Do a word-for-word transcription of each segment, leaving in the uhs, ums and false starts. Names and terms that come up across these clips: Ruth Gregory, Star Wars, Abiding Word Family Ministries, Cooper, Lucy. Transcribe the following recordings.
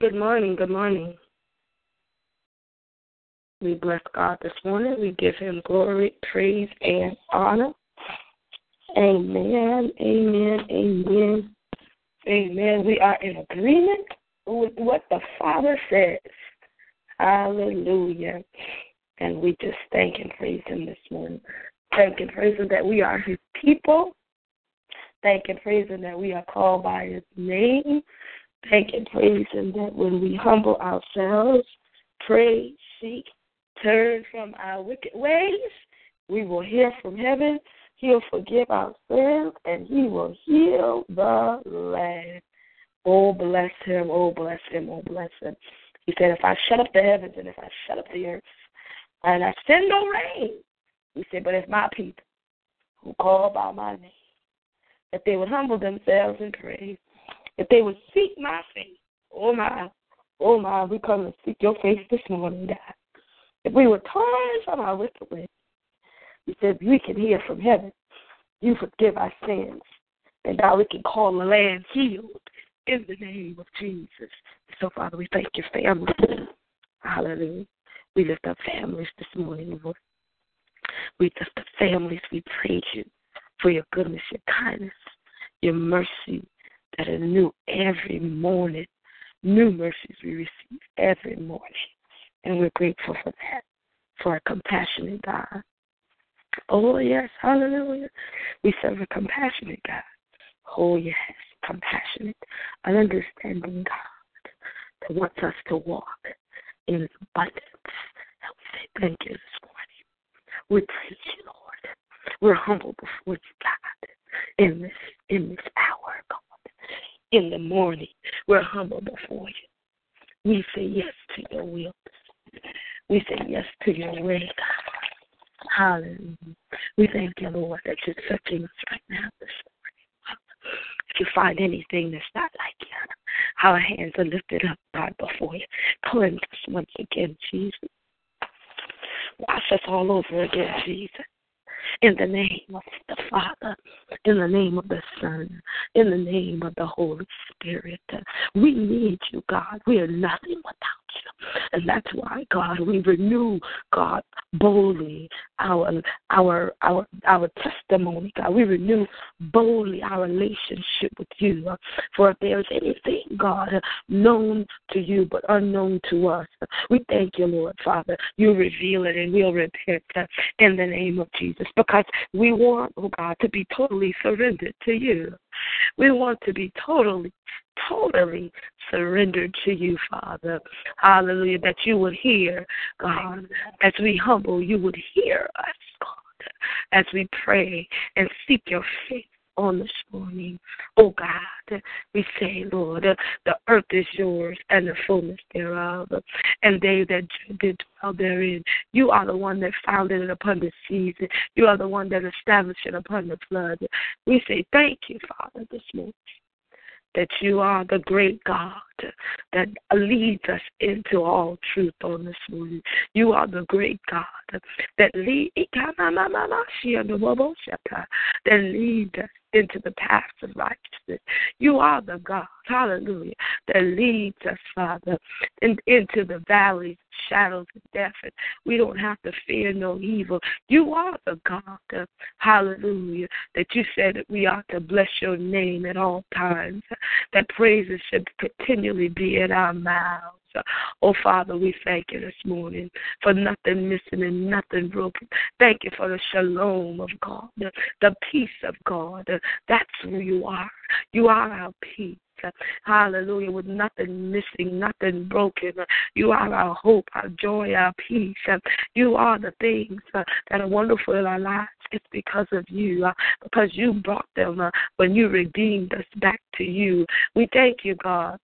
Good morning, good morning. We bless God this morning. We give him glory, praise, and honor. Amen, amen, amen, amen. We are in agreement with what the Father says. Hallelujah. And we just thank and praise him this morning. Thank and praise him that we are his people. Thank and praise him that we are called by his name. Thank and praise him that when we humble ourselves, pray, seek, turn from our wicked ways, we will hear from heaven. He'll forgive our sins, and he will heal the land. Oh, bless him, oh, bless him, oh, bless him. He said, if I shut up the heavens and if I shut up the earth, and I send no rain, he said, but if my people who call by my name, if they would humble themselves and pray, if they would seek my face, oh my, oh my, we come and seek your face this morning, God. If we were torn from our wicked ways, you said we can hear from heaven. You forgive our sins, and now we can call the land healed in the name of Jesus. So, Father, we thank your family. Hallelujah. We lift up families this morning, Lord. We lift up families. We praise you for your goodness, your kindness, your mercy that are new every morning. New mercies we receive every morning. And we're grateful for that, for a compassionate God. Oh, yes, hallelujah. We serve a compassionate God. Oh, yes, compassionate, an understanding God that wants us to walk in his abundance. And we say thank you this morning. We praise you, Lord. We're humble before you, God, in this, in this hour, God. In the morning, we're humble before you. We say yes to your will. We say yes to your way, God. Hallelujah. We thank you, Lord, that you're touching us right now this morning. If you find anything that's not like you, our hands are lifted up, God, before you. Cleanse us once again, Jesus. Wash us all over again, Jesus. In the name of the Father, in the name of the Son, in the name of the Holy Spirit. We need you, God. We are nothing without you. And that's why, God, we renew, God, boldly our our our our testimony, God. We renew boldly our relationship with you. For if there is anything, God, known to you but unknown to us, we thank you, Lord, Father. You reveal it and we'll repent in the name of Jesus. Because we want, oh God, to be totally surrendered to you. We want to be totally, totally surrendered to you, Father. Hallelujah, that you would hear, God. As we humble, you would hear us, God, as we pray and seek your face on this morning. Oh, God, we say, Lord, the earth is yours and the fullness thereof, and they that did dwell therein. You are the one that founded it upon the seas. You are the one that established it upon the flood. We say thank you, Father, this morning, that you are the great God that leads us into all truth on this morning. You are the great God that leads that leads us into the paths of righteousness. You are the God, hallelujah, that leads us, Father, in, into the valleys, shadows of death. And we don't have to fear no evil. You are the God, hallelujah, that you said that we ought to bless your name at all times, that praises should continually be in our mouths. Oh, Father, we thank you this morning for nothing missing and nothing broken. Thank you for the shalom of God, the, the peace of God. That's who you are. You are our peace. Hallelujah, with nothing missing, nothing broken. You are our hope, our joy, our peace. You are the things that are wonderful in our lives. It's because of you, because you brought them when you redeemed us back to you. We thank you, God.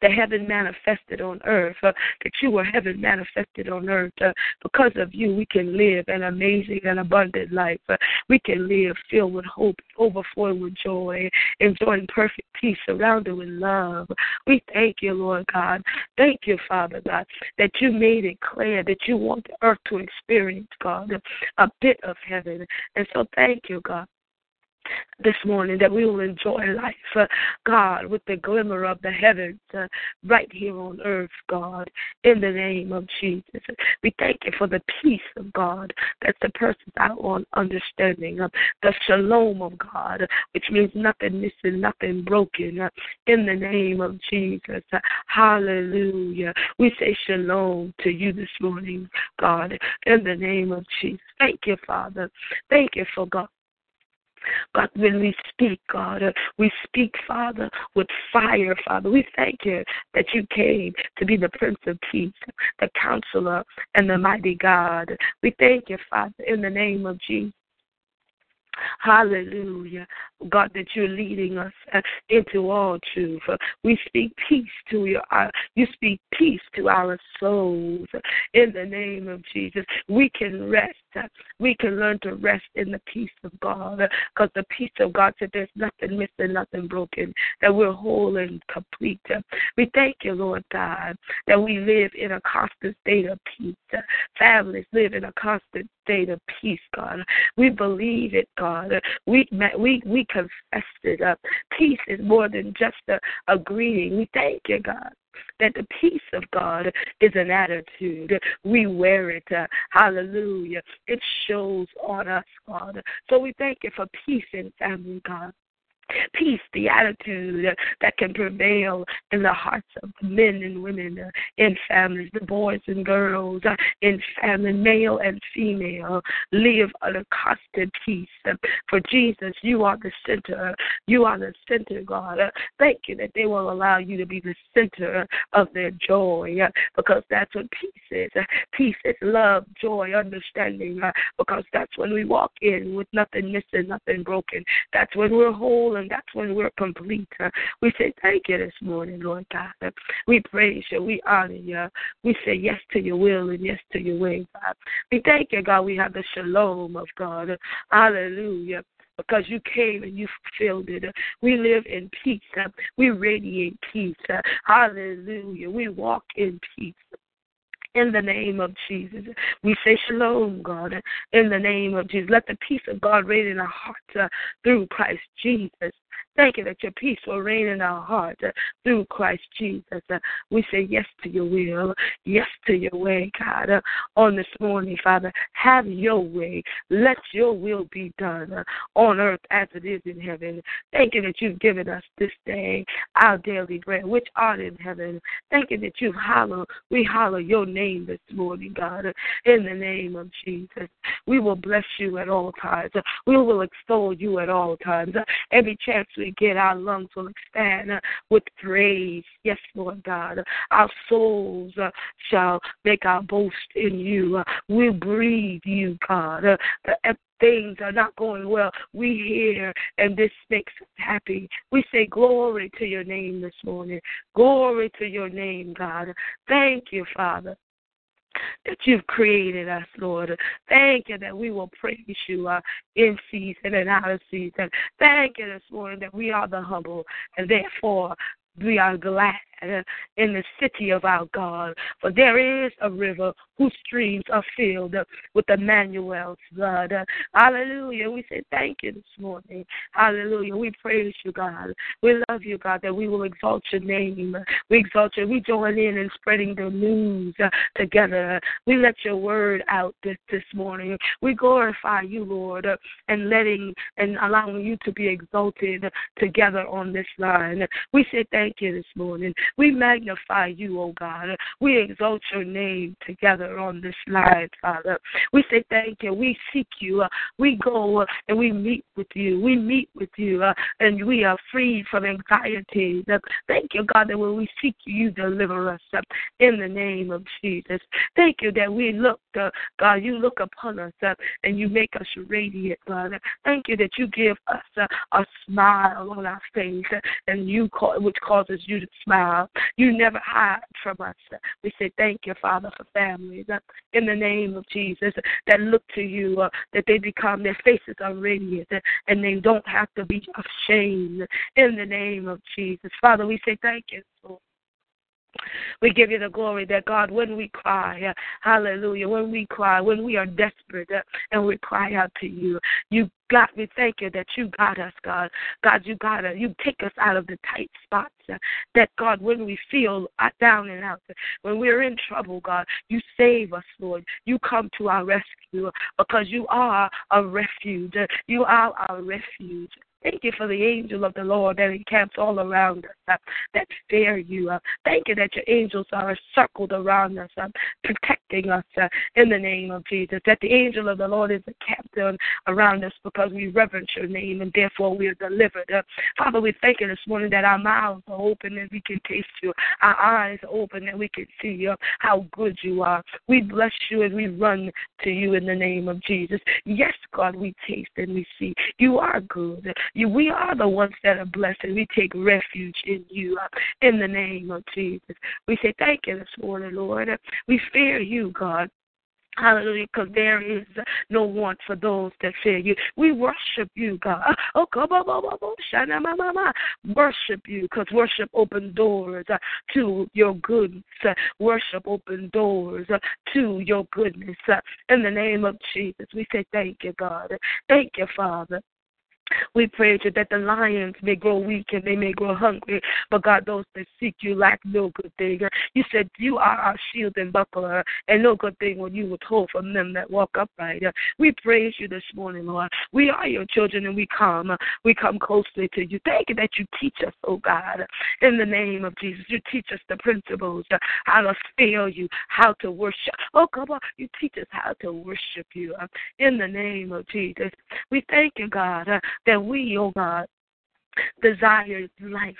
The heaven manifested on earth, uh, that you were heaven manifested on earth. Uh, because of you, we can live an amazing and abundant life. Uh, we can live filled with hope, overflowing with joy, enjoying perfect peace, surrounded with love. We thank you, Lord God. Thank you, Father God, that you made it clear that you want the earth to experience, God, a bit of heaven. And so thank you, God, this morning, that we will enjoy life, uh, God, with the glimmer of the heavens uh, right here on earth, God, in the name of Jesus. We thank you for the peace of God that surpasses our own understanding, uh, the shalom of God, uh, which means nothing missing, nothing broken, uh, in the name of Jesus. Uh, hallelujah. We say shalom to you this morning, God, in the name of Jesus. Thank you, Father. Thank you for God. God, when we speak, God, we speak, Father, with fire, Father. We thank you that you came to be the Prince of Peace, the Counselor, and the Mighty God. We thank you, Father, in the name of Jesus. Hallelujah. God, that you're leading us into all truth. We speak peace to your, you speak peace to our souls in the name of Jesus. We can rest. We can learn to rest in the peace of God, because the peace of God said there's nothing missing, nothing broken, that we're whole and complete. We thank you, Lord God, that we live in a constant state of peace. Families live in a constant state of peace, God. We believe it, God. We we we confess it. Peace is more than just a, a greeting. We thank you, God, that the peace of God is an attitude. We wear it. Uh, hallelujah. It shows on us, God. So we thank you for peace in family, God. Peace, the attitude that can prevail in the hearts of men and women, in families, the boys and girls, in family, male and female, live on a constant peace. For Jesus, you are the center. You are the center, God. Thank you that they will allow you to be the center of their joy, because that's what peace is. Peace is love, joy, understanding, because that's when we walk in with nothing missing, nothing broken. That's when we're whole, and that's when we're complete. Uh, we say thank you this morning, Lord God. Uh, we praise you. We honor you. We say yes to your will and yes to your way, God. We thank you, God. We have the shalom of God. Uh, hallelujah. Because you came and you fulfilled it. We live in peace. Uh, we radiate peace. Uh, hallelujah. We walk in peace. In the name of Jesus, we say shalom, God, in the name of Jesus. Let the peace of God reign in our hearts uh, through Christ Jesus. Thank you that your peace will reign in our hearts uh, through Christ Jesus. Uh, we say yes to your will, yes to your way, God. Uh, on this morning, Father, have your way. Let your will be done uh, on earth as it is in heaven. Thank you that you've given us this day our daily bread, which art in heaven. Thank you that you've hallowed, we hallow your name this morning, God. Uh, in the name of Jesus, we will bless you at all times. Uh, we will extol you at all times. Uh, every chance we get, our lungs will expand uh, with praise. Yes, Lord God. Our souls uh, shall make our boast in you. Uh, we'll breathe you, God. Uh, the things are not going well. We hear, and this makes us happy. We say glory to your name this morning. Glory to your name, God. Thank you, Father, that you've created us, Lord. Thank you that we will praise you uh, in season and out of season. Thank you this morning that we are the humble, and therefore we are glad in the city of our God. For there is a river whose streams are filled with Emmanuel's blood. Hallelujah. We say thank you this morning. Hallelujah. We praise you, God. We love you, God, that we will exalt your name. We exalt you. We join in in spreading the news together. We let your word out this, this morning. We glorify you, Lord, and letting and allowing you to be exalted together on this line. We say thank you this morning. We magnify you, O God. We exalt your name together on this line, Father. We say thank you. We seek you. We go and we meet with you. We meet with you, and we are free from anxiety. Thank you, God, that when we seek you, you deliver us in the name of Jesus. Thank you that we look, God, you look upon us and you make us radiant, God. Thank you that you give us a smile on our face, and you call, which causes you to smile. You never hide from us. We say thank you, Father, for families in the name of Jesus that look to you, uh, that they become, their faces are radiant and they don't have to be ashamed in the name of Jesus. Father, we say thank you, Lord, We give you the glory that, God, when we cry, uh, hallelujah, when we cry, when we are desperate uh, and we cry out to you, you God, we thank you that you got us, God. God, you got us. You take us out of the tight spots. Uh, that, God, when we feel down and out, when we're in trouble, God, you save us, Lord. You come to our rescue because you are a refuge. You are our refuge. Thank you for the angel of the Lord that encamps all around us, uh, that fear you. Uh, thank you that your angels are encircled around us, uh, protecting us uh, in the name of Jesus, that the angel of the Lord is encamped around us because we reverence your name and therefore we are delivered. Uh, Father, we thank you this morning that our mouths are open and we can taste you. Our eyes are open and we can see uh, how good you are. We bless you and we run to you in the name of Jesus. Yes, God, we taste and we see. You are good. You, we are the ones that are blessed, and we take refuge in you uh, in the name of Jesus. We say thank you this morning, Lord. We fear you, God. Hallelujah, because there is no want for those that fear you. We worship you, God. Oh, come on, come on, come on. Worship you, because worship opens doors uh, to your goodness. Uh, worship opens doors uh, to your goodness. Uh, in the name of Jesus, we say thank you, God. Thank you, Father. We pray to that the lions may grow weak and they may grow hungry, but God, those that seek you lack no good thing. You said you are our shield and buckler, and no good thing will you withhold from them that walk upright. We praise you this morning, Lord. We are your children, and we come. We come closely to you. Thank you that you teach us, oh God, in the name of Jesus. You teach us the principles, how to fear you, how to worship. Oh, come on. You teach us how to worship you in the name of Jesus. We thank you, God, that we, oh God, desire life.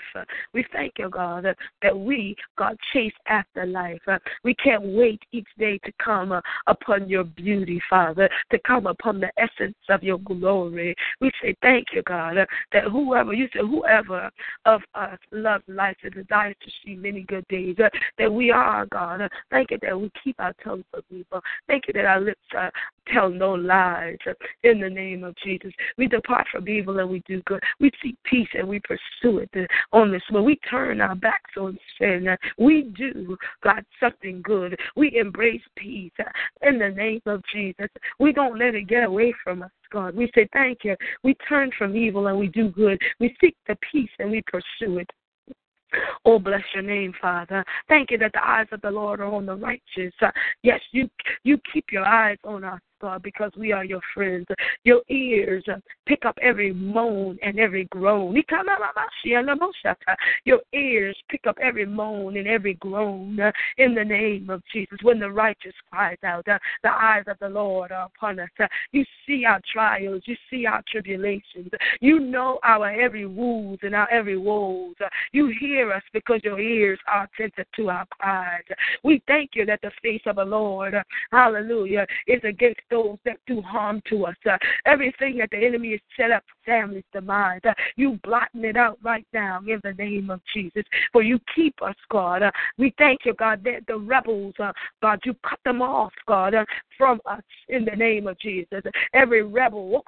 We thank you, God, that we, God, chase after life. We can't wait each day to come upon your beauty, Father, to come upon the essence of your glory. We say thank you, God, that whoever, you said whoever of us loves life and desires to see many good days, that we are, God. Thank you that we keep our tongues from evil. Thank you that our lips uh, tell no lies in the name of Jesus. We depart from evil and we do good. We seek peace and we pursue it on this way. We turn our backs on sin. We do, God, something good. We embrace peace in the name of Jesus. We don't let it get away from us, God. We say thank you. We turn from evil and we do good. We seek the peace and we pursue it. Oh, bless your name, Father. Thank you that the eyes of the Lord are on the righteous. Yes, you you keep your eyes on us, God, because we are your friends. Your ears pick up every moan and every groan. Your ears pick up every moan and every groan in the name of Jesus. When the righteous cries out, the eyes of the Lord are upon us. You see our trials. You see our tribulations. You know our every wounds and our every woes. You hear us because your ears are attentive to our cries. We thank you that the face of the Lord, hallelujah, is against those that do harm to us. Uh, everything that the enemy has set up for families' demise, uh, you blotting it out right now in the name of Jesus. For you keep us, God. Uh, we thank you, God, that the rebels, uh, God, you cut them off, God, uh, from us in the name of Jesus. Every rebel,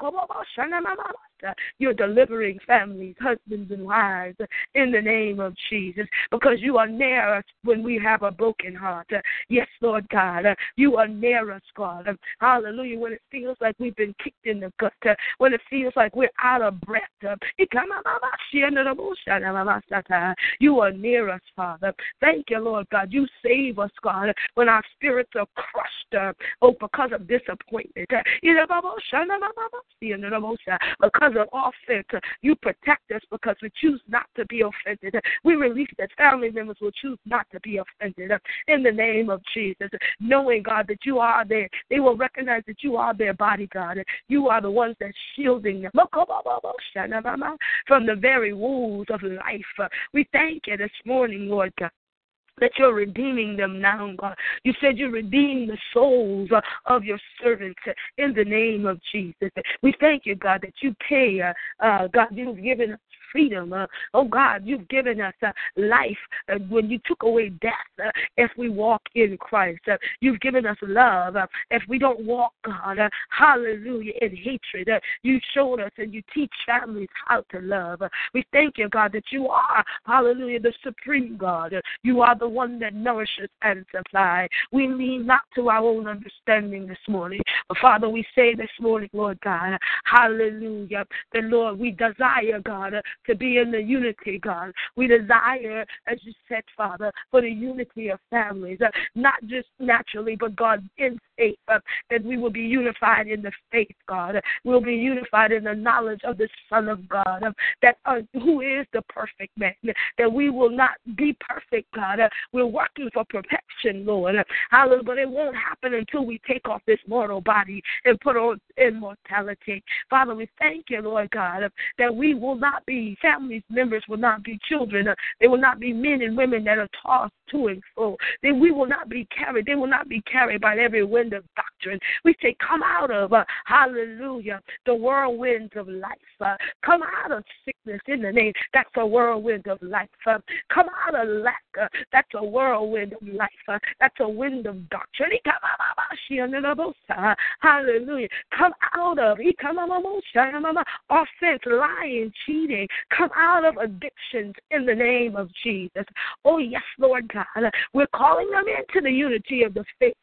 you're delivering families, husbands and wives in the name of Jesus because you are near us when we have a broken heart. Yes, Lord God, you are near us, God. Hallelujah. When it feels like we've been kicked in the gut, when it feels like we're out of breath, you are near us, Father. Thank you, Lord God. You save us, God, when our spirits are crushed, oh, because of disappointment. Because of offense, you protect us because we choose not to be offended. We release that family members will choose not to be offended in the name of Jesus, knowing, God, that you are there. They will recognize that you are their bodyguard. You are the ones that shielding them from the very wounds of life. We thank you this morning, Lord God, that you're redeeming them now, God. You said you redeem the souls uh, of your servants uh, in the name of Jesus. We thank you, God, that you pay, uh, uh, God, you've given us freedom. Uh, oh, God, you've given us uh, life uh, when you took away death uh, if we walk in Christ. Uh, you've given us love uh, if we don't walk, God, uh, hallelujah, in hatred. Uh, you showed us and you teach families how to love. Uh, we thank you, God, that you are, hallelujah, the supreme God. Uh, you are the one that nourishes and supplies. We lean not to our own understanding this morning. But, Father, we say this morning, Lord God, hallelujah, that, Lord, we desire, God, to be in the unity, God. We desire, as you said, Father, for the unity of families, not just naturally, but, God, in faith, that we will be unified in the faith, God. We'll be unified in the knowledge of the Son of God, that uh, who is the perfect man, that we will not be perfect, God. We're working for perfection, Lord. Hallelujah, but it won't happen until we take off this mortal body and put on immortality. Father, we thank you, Lord God, that we will not be, family members will not be children. They will not be men and women that are tossed to and fro. They, we will not be carried. They will not be carried by every wind of doctrine. We say, come out of, uh, hallelujah, the whirlwinds of life. Uh, come out of sickness in the name. That's a whirlwind of life. Uh, come out of lack. Uh, that's a whirlwind of life. Uh, that's a wind of doctrine. Hallelujah. Come out of offense, lying, cheating. Come out of addictions in the name of Jesus. Oh, yes, Lord God. We're calling them into the unity of the faith.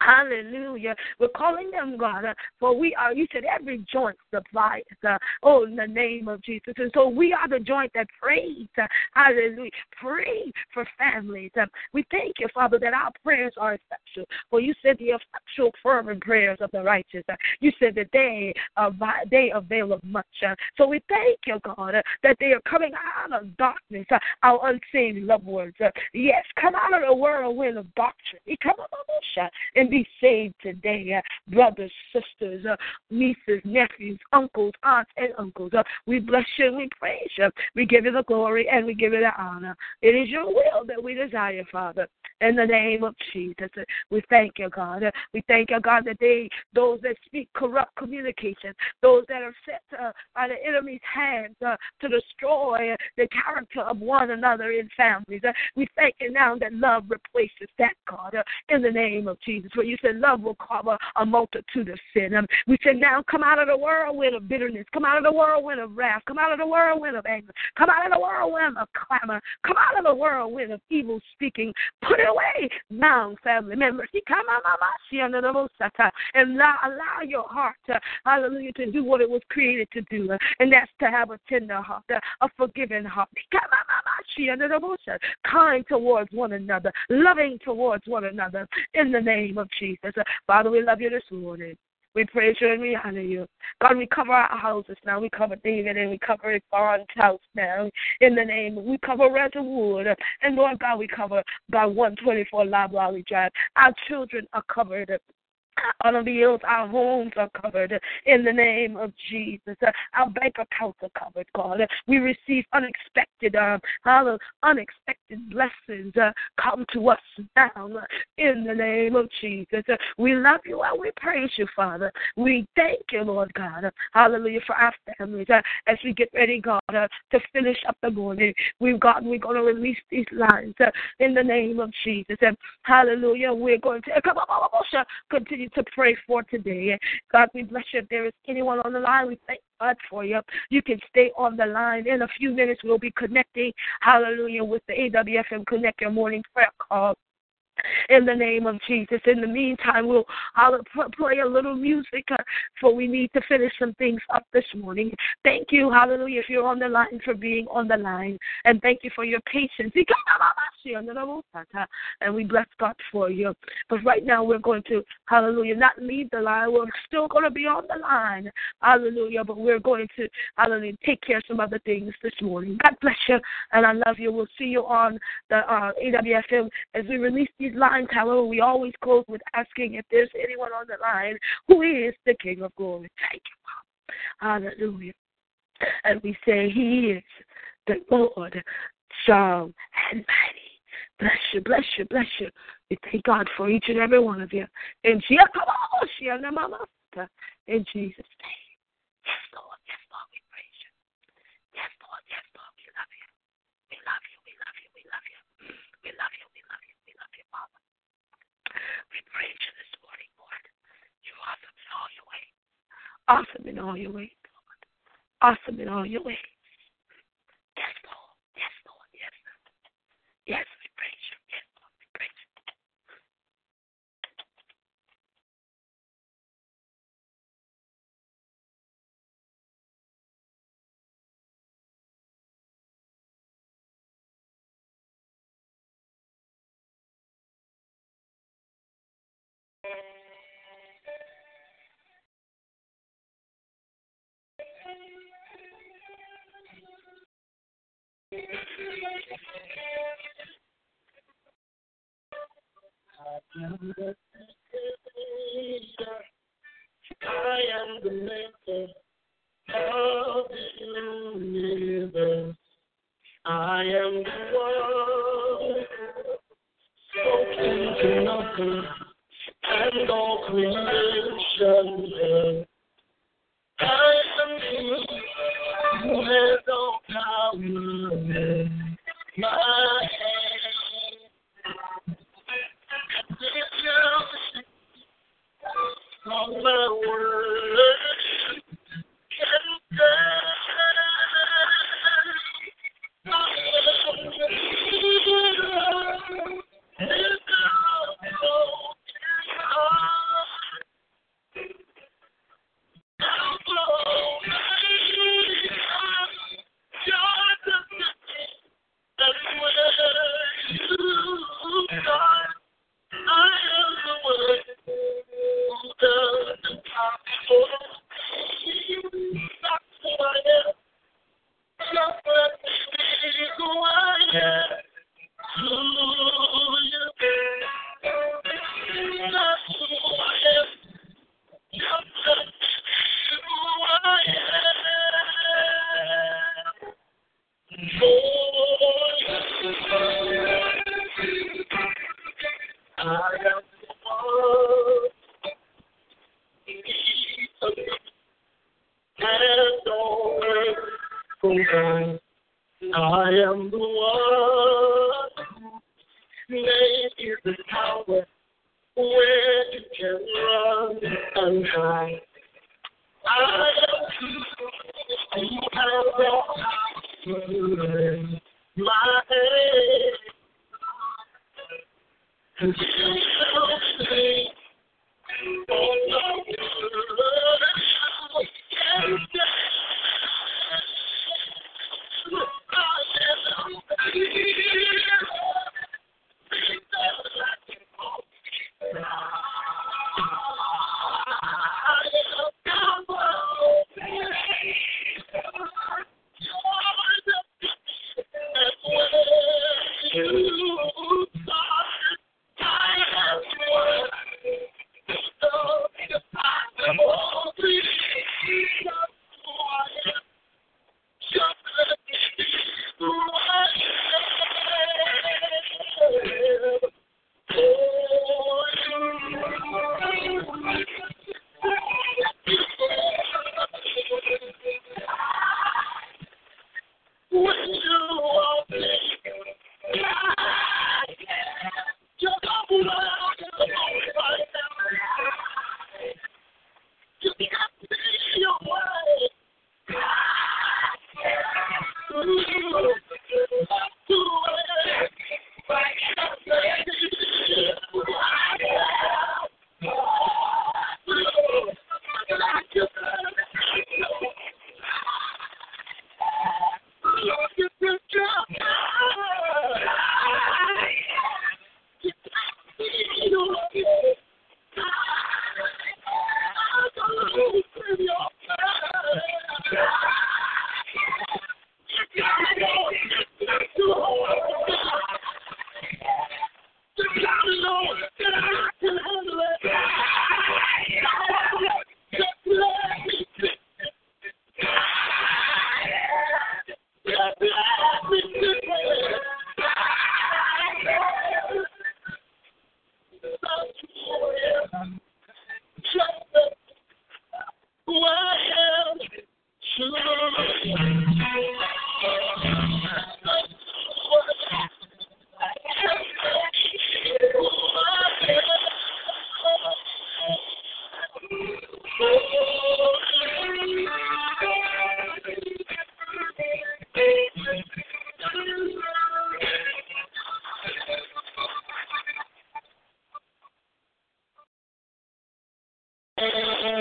Hallelujah. We're calling them, God, uh, for we are, you said, every joint supplies, uh, oh, in the name of Jesus. And so we are the joint that prays, uh, hallelujah, pray for families. Uh, we thank you, Father, that our prayers are effectual. For you said the effectual fervent prayers of the righteous. Uh, you said that they, uh, they avail of much. Uh, so we thank you, God, uh, that they are coming out of darkness, uh, our unseen loved ones. Uh, yes, come out of the whirlwind of doctrine. Come on, and be saved today, uh, brothers, sisters, uh, nieces, nephews, uncles, aunts, and uncles. Uh, we bless you and we praise you. We give you the glory and we give you the honor. It is your will that we desire, Father. In the name of Jesus, we thank you, God. We thank you, God, that they, those that speak corrupt communication, those that are set uh, by the enemy's hands uh, to destroy the character of one another in families. Uh, we thank you now that love replaces that, God, uh, in the name of Jesus. Where you said love will cover a multitude of sin. Um, we said now come out of the whirlwind of bitterness. Come out of the whirlwind of wrath. Come out of the whirlwind of anger. Come out of the whirlwind of clamor. Come out of the whirlwind of evil speaking. Put it away now, family members. And now allow your heart, to, hallelujah, to do what it was created to do, and that's to have a tender heart, a forgiving heart, kind towards one another, loving towards one another, in the name of Jesus. Father, we love you this morning. We praise you and we honor you. God, we cover our houses now. We cover David and we cover his barn's house now. In the name, we cover Redwood. And Lord God, we cover by one twenty-four Library Drive. Our children are covered. Automobiles, our homes are covered in the name of Jesus. Our bank accounts are covered, God. We receive unexpected, um, unexpected blessings uh, come to us now in the name of Jesus. We love you and we praise you, Father. We thank you, Lord God. Hallelujah, for our families. As we get ready, God, uh, to finish up the morning, we've got, we're going to release these lines uh, in the name of Jesus. And hallelujah, we're going to continue to pray for today. God, we bless you. If there is anyone on the line, we thank God for you. You can stay on the line. In a few minutes, we'll be connecting, hallelujah, with the A W F M Connect Your Morning Prayer Call. In the name of Jesus. In the meantime, we'll I'll play a little music, uh, for we need to finish some things up this morning. Thank you, hallelujah, if you're on the line, for being on the line. And thank you for your patience. And we bless God for you. But right now, we're going to, hallelujah, not leave the line. We're still going to be on the line. Hallelujah. But we're going to, hallelujah, take care of some other things this morning. God bless you. And I love you. We'll see you on the uh, A W F M as we release these lines. However, we always close with asking if there's anyone on the line who is the King of Glory. Thank you, hallelujah. And we say he is the Lord, strong and mighty. Bless you, bless you, bless you. We thank God for each and every one of you. In Jesus' name, yes, Lord, yes, Lord, we praise you. Yes, Lord, we pray to this morning, Lord. You're awesome in all your ways. Awesome in all your ways, Lord. Awesome in all your ways. Yes, Lord. Yes, Lord. Yes, Lord. Yes, we praise you. Yes, Lord. We praise you. I am the creator. I am the maker of the universe. I am the one spoken to nothing and all creation heard. I am He who has all power in my hand. I give you all my words and I am the leader. I To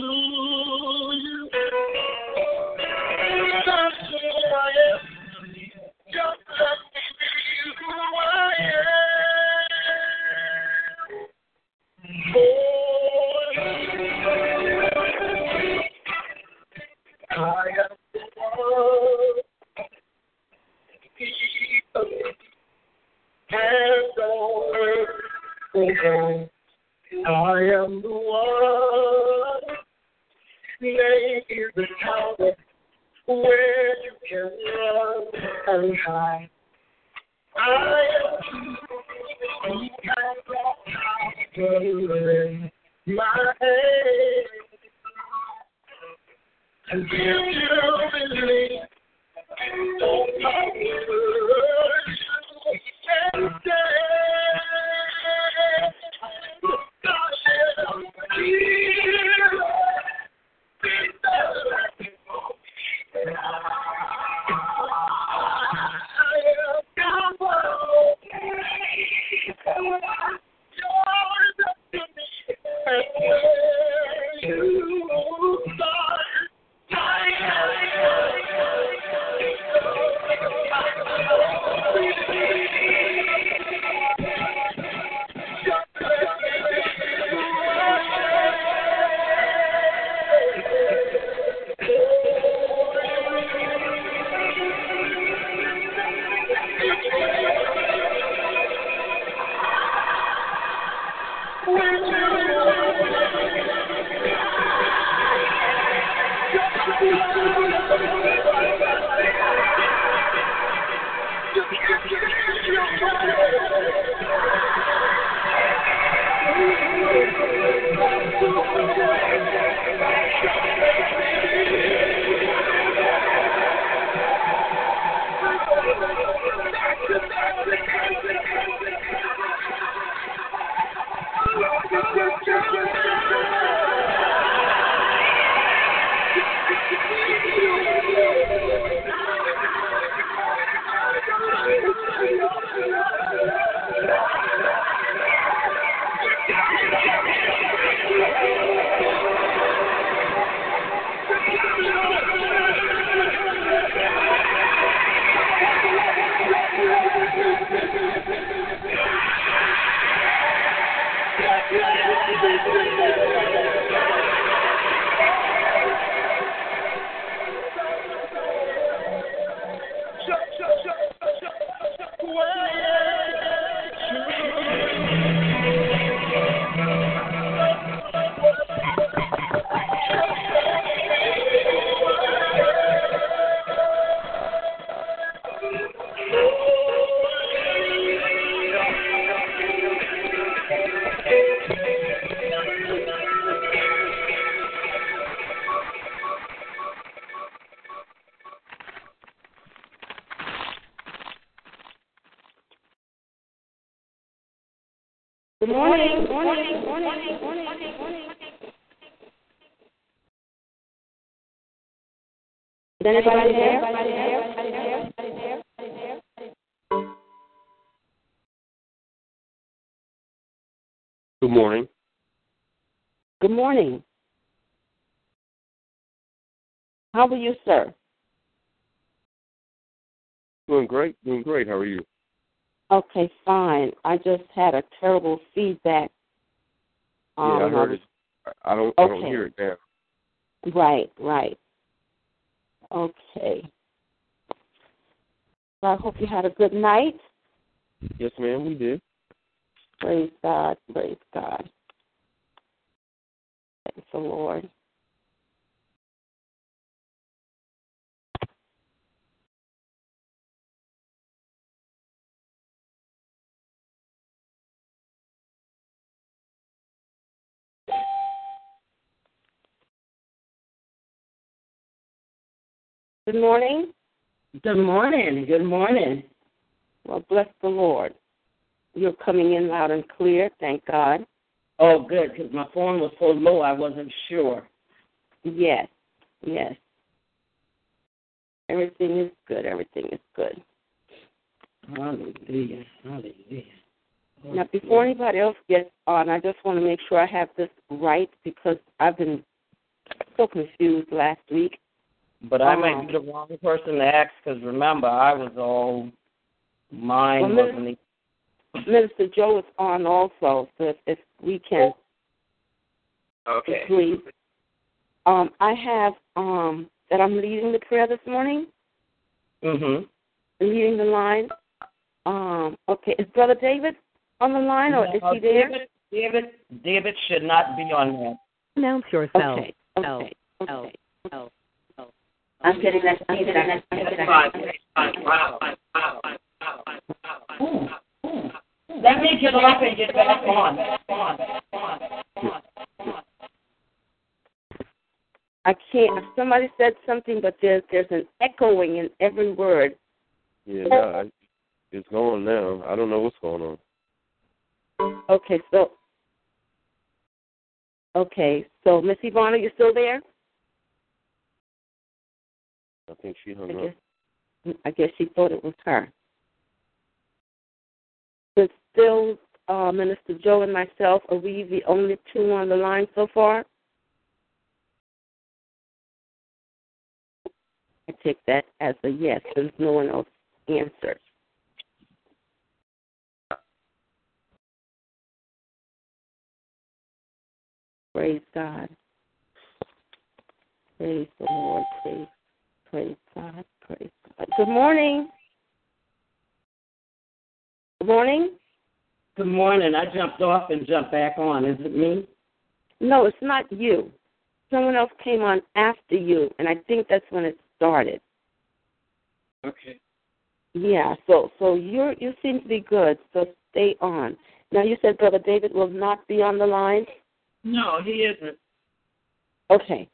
you, that's who I am. Just let me be who I am. Boy, I am the one. People, and all earth, I am the one. Name is the tower where you can run and hide. I am the tower my head. And if you believe, don't talk to me. Good morning. Good morning. Good morning. Good morning. Good morning. Is anybody there? Anybody there? Anybody there? Anybody there? Anybody there? Good morning. Good morning. How are you, sir? Doing great. Doing great. How are you? Okay, fine. I just had a terrible feedback. Um, yeah, I heard it. I don't, okay. I don't hear it now. Right, right. Okay. Well, I hope you had a good night. Yes, ma'am, we did. Praise God, praise God. Thanks the Lord. Good morning. Good morning. Good morning. Well, bless the Lord. You're coming in loud and clear, thank God. Oh, good, because my phone was so low I wasn't sure. Yes, yes. Everything is good. Everything is good. Hallelujah. Hallelujah. Now, before anybody else gets on, I just want to make sure I have this right because I've been so confused last week. But I um, might be the wrong person to ask because, remember, I was all mine. Well, Minister, wasn't Minister Joe is on also, so if, if we can. Okay. Please. Um, I have um, that I'm leading the prayer this morning. Mm-hmm. Leading the line. Um, okay. Is Brother David on the line, or no, is he there? David, David, David should not be on there. Announce yourself. Okay. Okay. Okay. Okay. Okay. I'm getting that. I'm getting that. I'm getting that. Let me get up and get back on. on, on, on, on. I can't. Somebody said something, but there's there's an echoing in every word. Yeah, no, I, it's going now. I don't know what's going on. Okay, so. Okay, so Miss Yvonne, are you still there? I think she hung I guess, up. I guess she thought it was her. But still, uh, Minister Joe and myself, are we the only two on the line so far? I take that as a yes, since no one else answered. Praise God. Praise the Lord. Praise Praise God, praise God. Good morning. Good morning. Good morning. I jumped off and jumped back on. Is it me? No, it's not you. Someone else came on after you, and I think that's when it started. Okay. Yeah, so so you're, you seem to be good, so stay on. Now, you said Brother David will not be on the line? No, he isn't. Okay.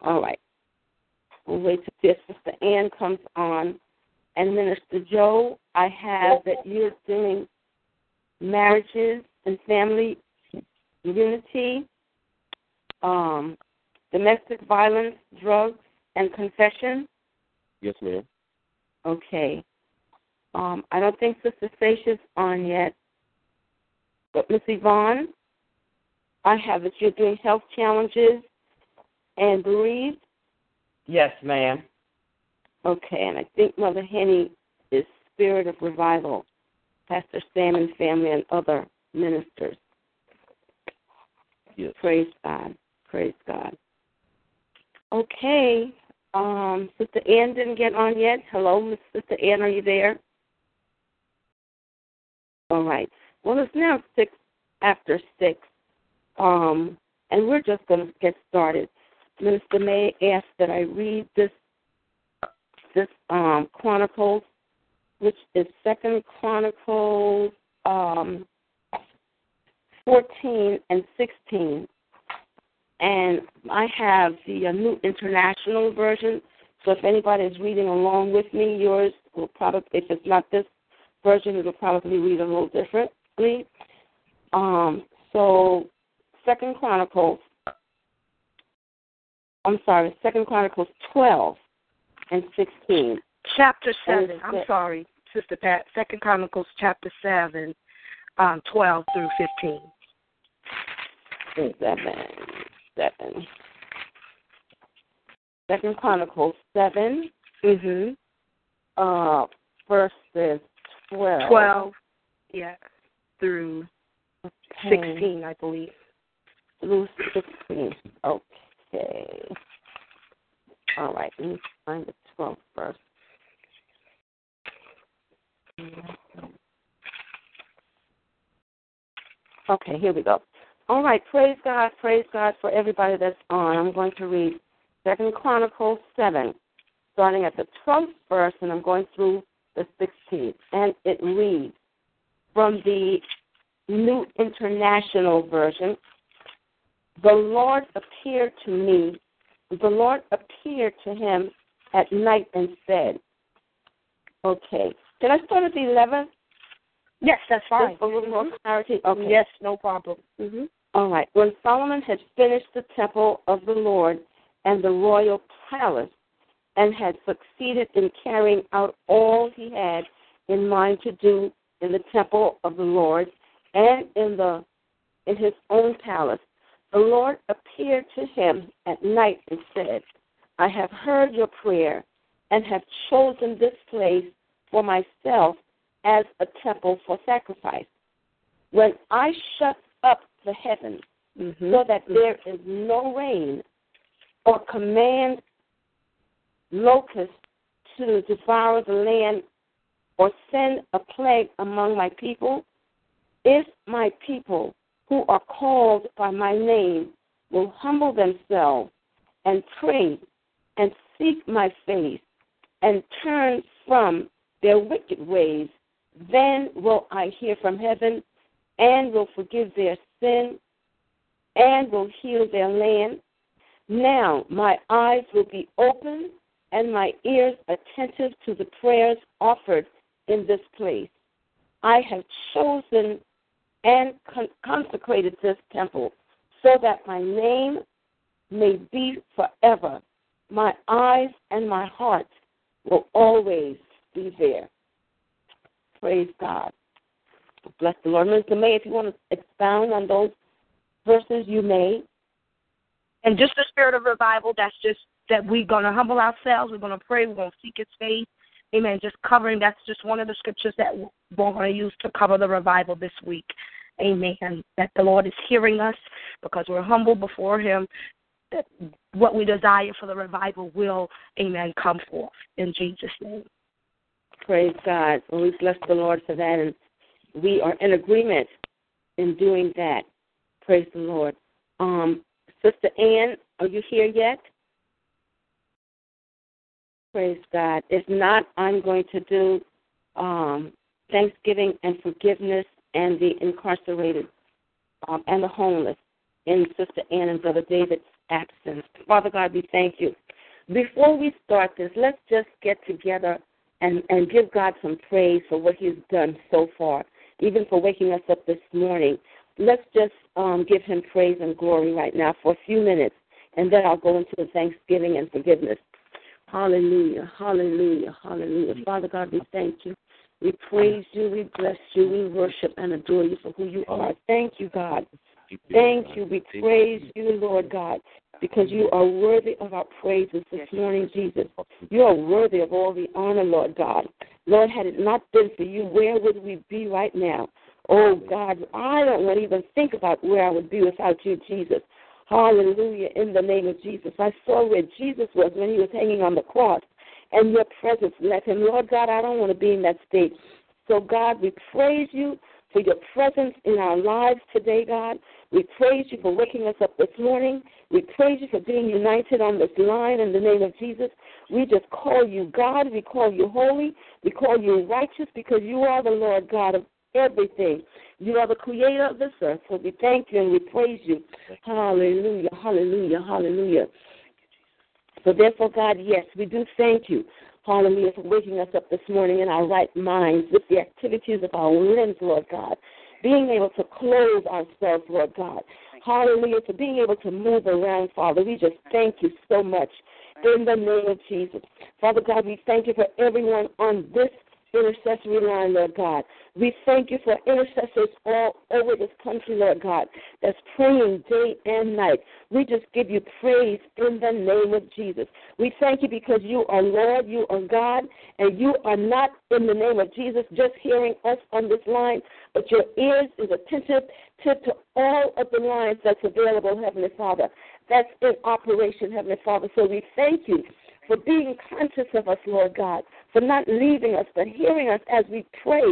All right. We'll wait to see if Sister Ann comes on. And Minister Joe, I have that you're doing marriages and family unity, um, domestic violence, drugs, and confession. Yes, ma'am. Okay. Um, I don't think Sister Stacia's on yet. But Miss Yvonne, I have that you're doing health challenges and bereaved. Yes, ma'am. Okay, and I think Mother Henny is Spirit of Revival, Pastor Sam and family and other ministers. Yes. Praise God. Praise God. Okay, um, Sister Ann didn't get on yet. Hello, Miss Sister Ann, are you there? All right. Well, it's now six after six, um, and we're just going to get started. Minister May asked that I read this this um, Chronicles, which is Second Chronicles um, fourteen and sixteen, and I have the uh, New International Version. So if anybody is reading along with me, yours will probably, if it's not this version, it will probably read a little differently. Um, so Second Chronicles. I'm sorry, Second Chronicles twelve and sixteen. Chapter seven. I'm that, sorry, Sister Pat. Second Chronicles chapter seven, um, twelve through fifteen. Seven, seven. Second Chronicles seven. Mm-hmm. Uh, verses twelve. Twelve. Yeah. Through okay. sixteen, I believe. Through sixteen. Okay. Okay. All right, let me find the twelfth verse. Okay, here we go. All right, praise God, praise God for everybody that's on. I'm going to read Second Chronicles seven, starting at the twelfth verse, and I'm going through the sixteenth. And it reads from the New International Version. The Lord appeared to me, the Lord appeared to him at night and said, okay. Can I start at the eleventh? Yes, that's fine. Just a little more clarity. Okay. Yes, no problem. Mm-hmm. All right. When Solomon had finished the temple of the Lord and the royal palace and had succeeded in carrying out all he had in mind to do in the temple of the Lord and in the in his own palace, the Lord appeared to him at night and said, I have heard your prayer and have chosen this place for myself as a temple for sacrifice. When I shut up the heavens mm-hmm. so that there is no rain, or command locusts to devour the land, or send a plague among my people, if my people who are called by my name will humble themselves and pray and seek my face and turn from their wicked ways, then will I hear from heaven and will forgive their sin and will heal their land. Now my eyes will be open and my ears attentive to the prayers offered in this place. I have chosen and con- consecrated this temple so that my name may be forever. My eyes and my heart will always be there. Praise God. Bless the Lord. Mister May, if you want to expound on those verses, you may. And just the spirit of revival, that's just that we're going to humble ourselves, we're going to pray, we're going to seek his face. Amen. Just covering, that's just one of the scriptures that we're going to use to cover the revival this week. Amen. That the Lord is hearing us because we're humble before him. That what we desire for the revival will, amen, come forth in Jesus' name. Praise God. Well, we bless the Lord for that, and we are in agreement in doing that. Praise the Lord. Um, Sister Ann, are you here yet? Praise God. If not, I'm going to do um, Thanksgiving and Forgiveness and the Incarcerated um, and the Homeless in Sister Ann and Brother David's absence. Father God, we thank you. Before we start this, let's just get together and, and give God some praise for what he's done so far, even for waking us up this morning. Let's just um, give him praise and glory right now for a few minutes, and then I'll go into the Thanksgiving and Forgiveness. Hallelujah, hallelujah, hallelujah. Father God, we thank you. We praise you, we bless you, we worship and adore you for who you are. Thank you, God. Thank you. We praise you, Lord God, because you are worthy of our praises this morning, Jesus. You are worthy of all the honor, Lord God. Lord, had it not been for you, where would we be right now? Oh, God, I don't want to even think about where I would be without you, Jesus. Hallelujah, in the name of Jesus. I saw where Jesus was when he was hanging on the cross, and your presence left him. Lord God, I don't want to be in that state. So, God, we praise you for your presence in our lives today, God. We praise you for waking us up this morning. We praise you for being united on this line in the name of Jesus. We just call you God. We call you holy. We call you righteous because you are the Lord God of everything. You are the creator of this earth, so we thank you and we praise you. Hallelujah, hallelujah, hallelujah. So therefore, God, yes, we do thank you, hallelujah, for waking us up this morning in our right minds with the activities of our limbs, Lord God, being able to clothe ourselves, Lord God, hallelujah, for being able to move around, Father. We just thank you so much in the name of Jesus. Father God, we thank you for everyone on this intercessory line, Lord God. We thank you for intercessors all over this country, Lord God, that's praying day and night. We just give you praise in the name of Jesus. We thank you because you are Lord, you are God, and you are not, in the name of Jesus, just hearing us on this line, but your ears is attentive to all of the lines that's available, Heavenly Father. That's in operation, Heavenly Father. So we thank you for being conscious of us, Lord God, for not leaving us, but hearing us as we pray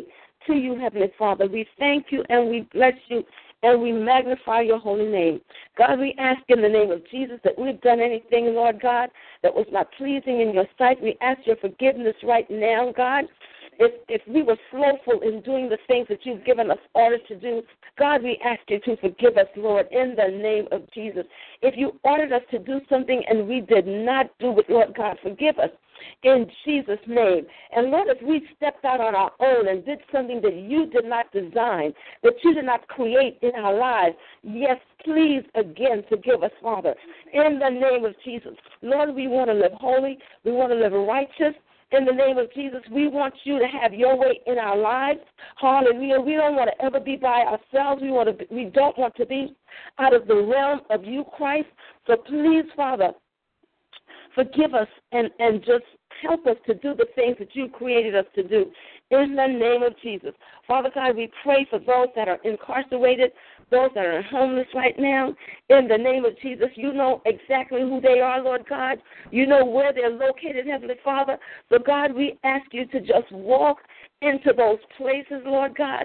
to you, Heavenly Father. We thank you and we bless you and we magnify your holy name. God, we ask in the name of Jesus that we've done anything, Lord God, that was not pleasing in your sight. We ask your forgiveness right now, God. If, if we were slowful in doing the things that you've given us orders to do, God, we ask you to forgive us, Lord, in the name of Jesus. If you ordered us to do something and we did not do it, Lord God, forgive us. in Jesus' name. And Lord, if we stepped out on our own and did something that you did not design, that you did not create in our lives, yes, please again forgive us, Father, in the name of Jesus. Lord, we want to live holy. We want to live righteous. In the name of Jesus, we want you to have your way in our lives. Hallelujah. We don't want to ever be by ourselves. We want to. We don't want to be out of the realm of you, Christ. So please, Father, forgive us and, and just help us to do the things that you created us to do. In the name of Jesus. Father God, we pray for those that are incarcerated, those that are homeless right now. In the name of Jesus, you know exactly who they are, Lord God. You know where they're located, Heavenly Father. So, God, we ask you to just walk into those places, Lord God.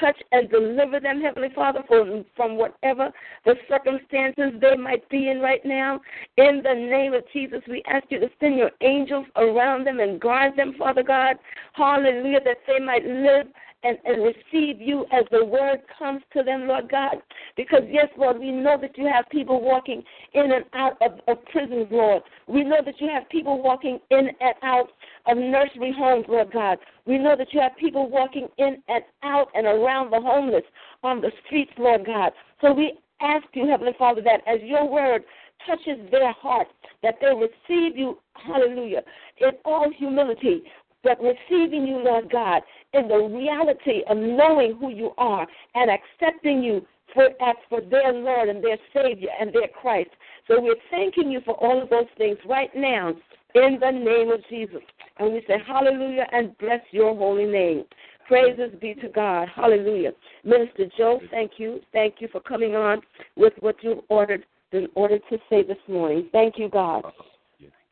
Touch and deliver them, Heavenly Father, from, from whatever the circumstances they might be in right now. In the name of Jesus, we ask you to send your angels around them and guard them, Father God. Hallelujah, that they might live and, and receive you as the word comes to them, Lord God. Because, yes, Lord, we know that you have people walking in and out of, of prisons, Lord. We know that you have people walking in and out of nursery homes, Lord God. We know that you have people walking in and out and around the homeless on the streets, Lord God. So we ask you, Heavenly Father, that as your word touches their heart, that they receive you, hallelujah, in all humility, but receiving you, Lord God, in the reality of knowing who you are and accepting you for, as for their Lord and their Savior and their Christ. So we're thanking you for all of those things right now in the name of Jesus. And we say hallelujah and bless your holy name. Praises be to God. Hallelujah. Minister Joe, thank you. Thank you for coming on with what you've ordered, been ordered to say this morning. Thank you, God.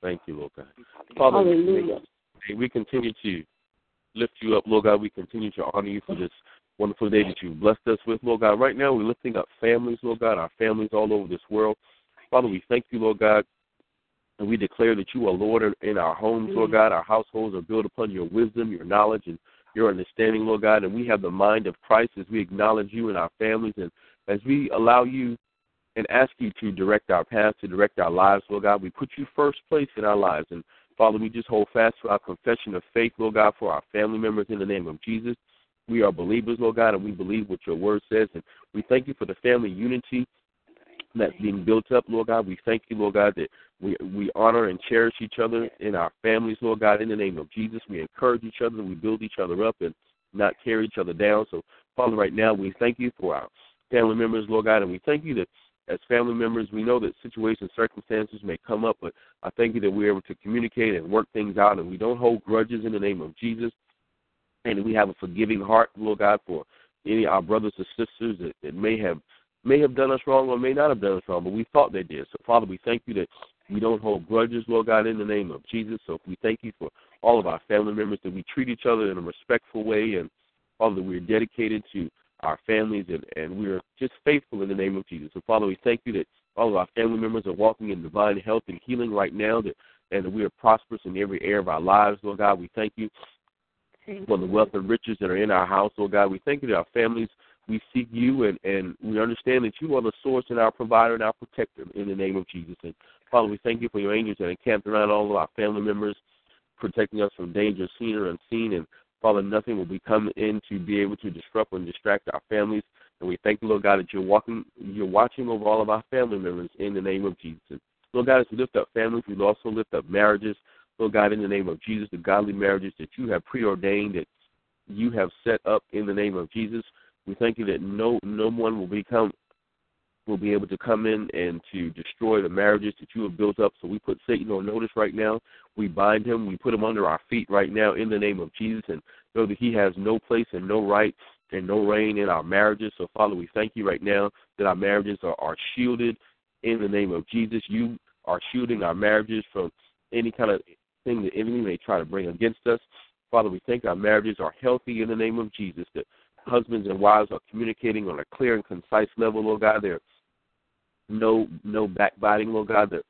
Thank you, Lord God. Father, hallelujah. We continue to lift you up, Lord God. We continue to honor you for this wonderful day that you've blessed us with, Lord God. Right now, we're lifting up families, Lord God, our families all over this world. Father, we thank you, Lord God, and we declare that you are Lord in our homes, Lord God. Our households are built upon your wisdom, your knowledge, and your understanding, Lord God. And we have the mind of Christ as we acknowledge you in our families and as we allow you and ask you to direct our paths, to direct our lives, Lord God. We put you first place in our lives, and Father, we just hold fast to our confession of faith, Lord God, for our family members in the name of Jesus. We are believers, Lord God, and we believe what your word says. And we thank you for the family unity that's being built up, Lord God. We thank you, Lord God, that we, we honor and cherish each other in our families, Lord God, in the name of Jesus. We encourage each other. We build each other up and not tear each other down. So, Father, right now we thank you for our family members, Lord God, and we thank you that as family members, we know that situations, circumstances may come up, but I thank you that we're able to communicate and work things out, and we don't hold grudges in the name of Jesus, and we have a forgiving heart, Lord God, for any of our brothers or sisters that, that may have may have done us wrong or may not have done us wrong, but we thought they did. So, Father, we thank you that we don't hold grudges, Lord God, in the name of Jesus. So we thank you for all of our family members, that we treat each other in a respectful way, and, Father, we're dedicated to our families, and, and we are just faithful in the name of Jesus. So, Father, we thank you that all of our family members are walking in divine health and healing right now, that, and that we are prosperous in every area of our lives, Lord God. We thank you for the wealth and riches that are in our house, Lord God. We thank you that our families, we seek you, and, and we understand that you are the source and our provider and our protector in the name of Jesus. And, Father, we thank you for your angels that are encamped around all of our family members, protecting us from danger seen or unseen, and Father, nothing will be come in to be able to disrupt and distract our families. And we thank you, Lord God, that you're walking, you're watching over all of our family members in the name of Jesus. And Lord God, as we lift up families, we also lift up marriages. Lord God, in the name of Jesus, the godly marriages that you have preordained, that you have set up in the name of Jesus. We thank you that no no one will become will be able to come in and to destroy the marriages that you have built up. So we put Satan on notice right now. We bind him. We put him under our feet right now in the name of Jesus, and know that he has no place and no right and no reign in our marriages. So, Father, we thank you right now that our marriages are, are shielded in the name of Jesus. You are shielding our marriages from any kind of thing the enemy may try to bring against us. Father, we thank our marriages are healthy in the name of Jesus, that husbands and wives are communicating on a clear and concise level, Lord God. They're No no backbiting, Lord God, that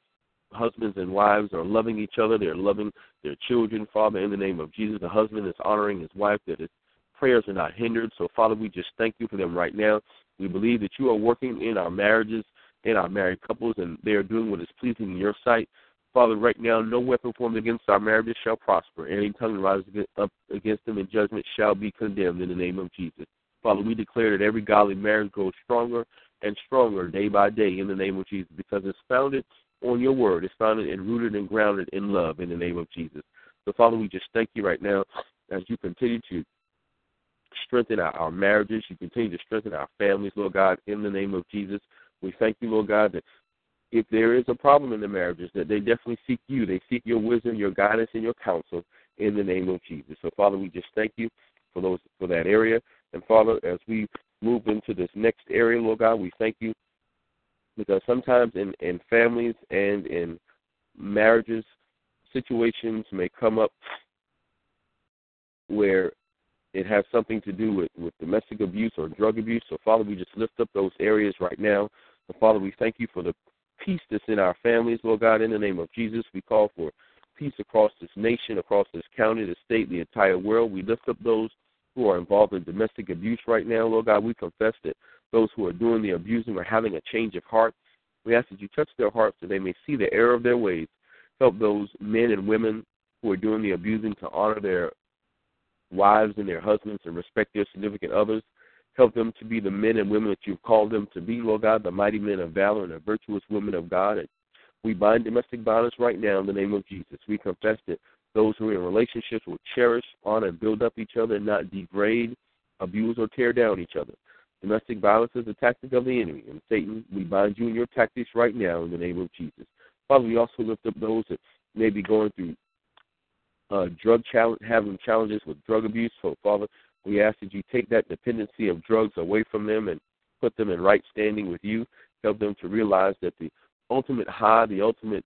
husbands and wives are loving each other. They're loving their children, Father, in the name of Jesus. The husband is honoring his wife, that his prayers are not hindered. So, Father, we just thank you for them right now. We believe that you are working in our marriages, in our married couples, and they are doing what is pleasing in your sight. Father, right now, no weapon formed against our marriages shall prosper. Any tongue that rises up against them in judgment shall be condemned in the name of Jesus. Father, we declare that every godly marriage grows stronger and stronger day by day in the name of Jesus, because it's founded on your word. It's founded and rooted and grounded in love in the name of Jesus. So, Father, we just thank you right now as you continue to strengthen our, our marriages. You continue to strengthen our families, Lord God, in the name of Jesus. We thank you, Lord God, that if there is a problem in the marriages, that they definitely seek you. They seek your wisdom, your guidance, and your counsel in the name of Jesus. So, Father, we just thank you for those for that area. And, Father, as we move into this next area, Lord God, we thank you, because sometimes in, in families and in marriages, situations may come up where it has something to do with, with domestic abuse or drug abuse. So, Father, we just lift up those areas right now. So, Father, we thank you for the peace that's in our families, Lord God, in the name of Jesus. We call for peace across this nation, across this county, the state, the entire world. We lift up those who are involved in domestic abuse right now, Lord God. We confess that those who are doing the abusing are having a change of heart. We ask that you touch their hearts so they may see the error of their ways. Help those men and women who are doing the abusing to honor their wives and their husbands and respect their significant others. Help them to be the men and women that you've called them to be, Lord God, the mighty men of valor and the virtuous women of God. And we bind domestic violence right now in the name of Jesus. We confess that those who are in relationships will cherish, honor, and build up each other and not degrade, abuse, or tear down each other. Domestic violence is a tactic of the enemy. And Satan, we bind you in your tactics right now in the name of Jesus. Father, we also lift up those that may be going through uh, drug challenge, having challenges with drug abuse. So, Father, we ask that you take that dependency of drugs away from them and put them in right standing with you. Help them to realize that the ultimate high, the ultimate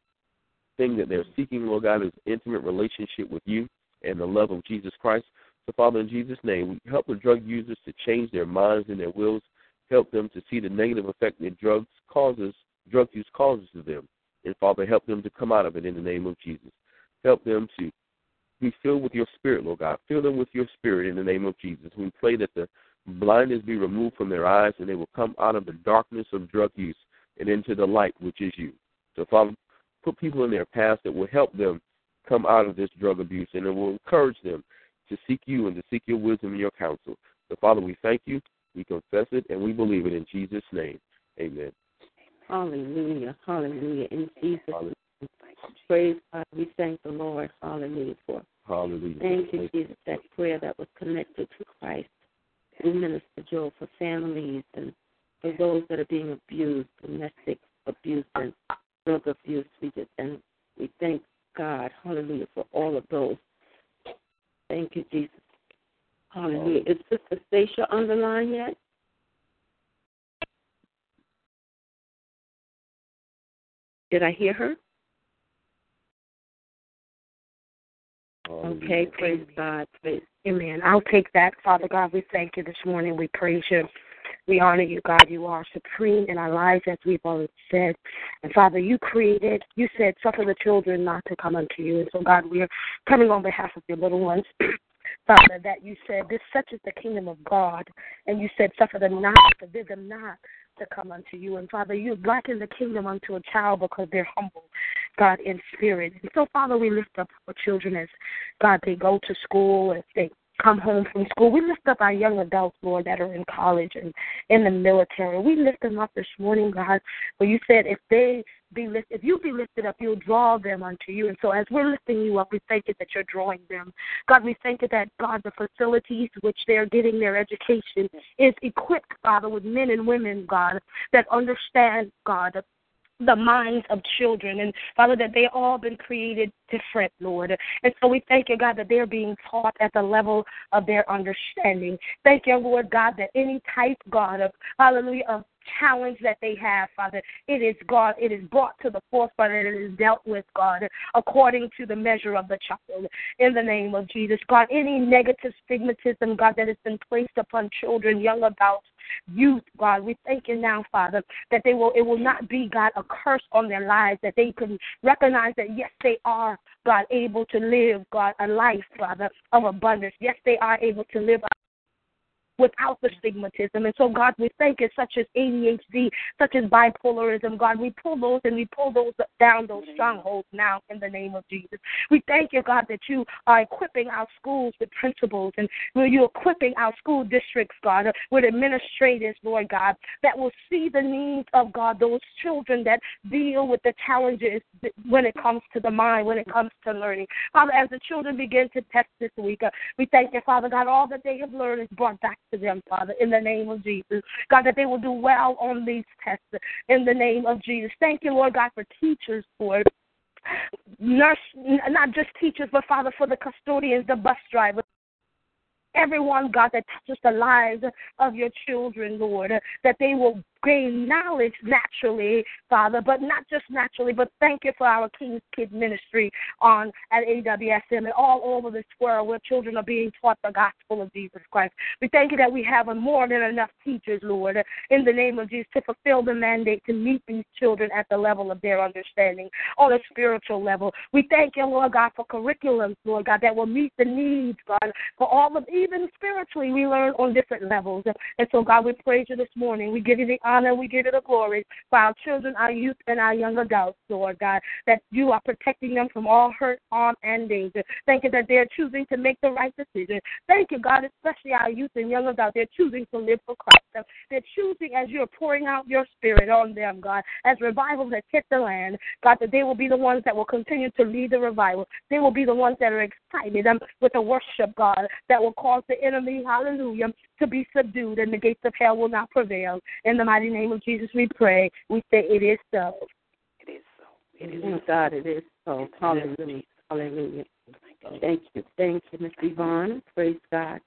thing that they're seeking, Lord God, is intimate relationship with you and the love of Jesus Christ. So, Father, in Jesus' name, we help the drug users to change their minds and their wills. Help them to see the negative effect that drugs causes, drug use causes to them. And, Father, help them to come out of it in the name of Jesus. Help them to be filled with your spirit, Lord God. Fill them with your spirit in the name of Jesus. We pray that the blindness be removed from their eyes and they will come out of the darkness of drug use and into the light, which is you. So, Father, put people in their path that will help them come out of this drug abuse, and it will encourage them to seek you and to seek your wisdom and your counsel. So, Father, we thank you, we confess it, and we believe it in Jesus' name. Amen. Hallelujah, hallelujah. In Jesus' name, praise God. We thank the Lord, hallelujah, for hallelujah. Thank you, Jesus, that prayer that was connected to Christ. We minister, Joel, for families and for those that are being abused, domestic abuse and drug abuse. We just, and we thank God, hallelujah, for all of those. Thank you, Jesus. Hallelujah. Is Sister Stacia on the line yet? Did I hear her? Okay, praise Amen. God. Praise. Amen. I'll take that. Father God, we thank you this morning. We praise you. We honor you, God. You are supreme in our lives, as we've already said. And, Father, you created, you said, suffer the children not to come unto you. And so, God, we are coming on behalf of your little ones, Father, that you said, this such is the kingdom of God. And you said, suffer them not, forbid them not to come unto you. And, Father, you liken the kingdom unto a child because they're humble, God, in spirit. And so, Father, we lift up our children as, God, they go to school, as they come home from school. We lift up our young adults, Lord, that are in college and in the military. We lift them up this morning, God, where you said if they be lift, if you be lifted up, you'll draw them unto you. And so as we're lifting you up, we thank you that you're drawing them. God, we thank you that, God, the facilities which they're getting their education is equipped, Father, with men and women, God, that understand, God, the minds of children, and Father, that they all been created different, Lord. And so we thank you, God, that they're being taught at the level of their understanding. Thank you, Lord God, that any type, God, of, hallelujah, of challenge that they have, Father, it is, God, it is brought to the forefront and it is dealt with, God, according to the measure of the child. In the name of Jesus, God, any negative stigmatism, God, that has been placed upon children, young adults, youth, God, we thank you now, Father, that they will, it will not be, God, a curse on their lives, that they can recognize that, yes, they are, God, able to live, God, a life, Father, of abundance. Yes, they are able to live without the stigmatism. And so, God, we thank you, such as A D H D, such as bipolarism, God, we pull those and we pull those down, those strongholds now in the name of Jesus. We thank you, God, that you are equipping our schools with principals, and you're equipping our school districts, God, with administrators, Lord God, that will see the needs of, God, those children that deal with the challenges when it comes to the mind, when it comes to learning. Father, as the children begin to test this week, uh, we thank you, Father God, all that they have learned is brought back to them, Father, in the name of Jesus. God, that they will do well on these tests in the name of Jesus. Thank you, Lord God, for teachers, Lord. Nurse, not just teachers, but, Father, for the custodians, the bus drivers. Everyone, God, that touches the lives of your children, Lord, that they will gain knowledge naturally, Father, but not just naturally, but thank you for our King's Kid ministry on at A W S M and all over this world where children are being taught the gospel of Jesus Christ. We thank you that we have more than enough teachers, Lord, in the name of Jesus, to fulfill the mandate to meet these children at the level of their understanding on a spiritual level. We thank you, Lord God, for curriculums, Lord God, that will meet the needs, God, for all of, even spiritually, we learn on different levels. And so, God, we praise you this morning. We give you the honor, we give you the glory for our children, our youth, and our young adults, Lord God, that you are protecting them from all hurt, harm, and danger. Thank you that they're choosing to make the right decision. Thank you, God, especially our youth and young adults. They're choosing to live for Christ. They're choosing, as you're pouring out your spirit on them, God, as revivals that hit the land, God, that they will be the ones that will continue to lead the revival. They will be the ones that are excited um, with the worship, God, that will cause the enemy, hallelujah, to be subdued, and the gates of hell will not prevail. In the mighty name of Jesus, we pray. We say it is so. It is so. It is so. God, it is so. Hallelujah. Hallelujah. Thank you. Thank you, Miz Yvonne. Praise God.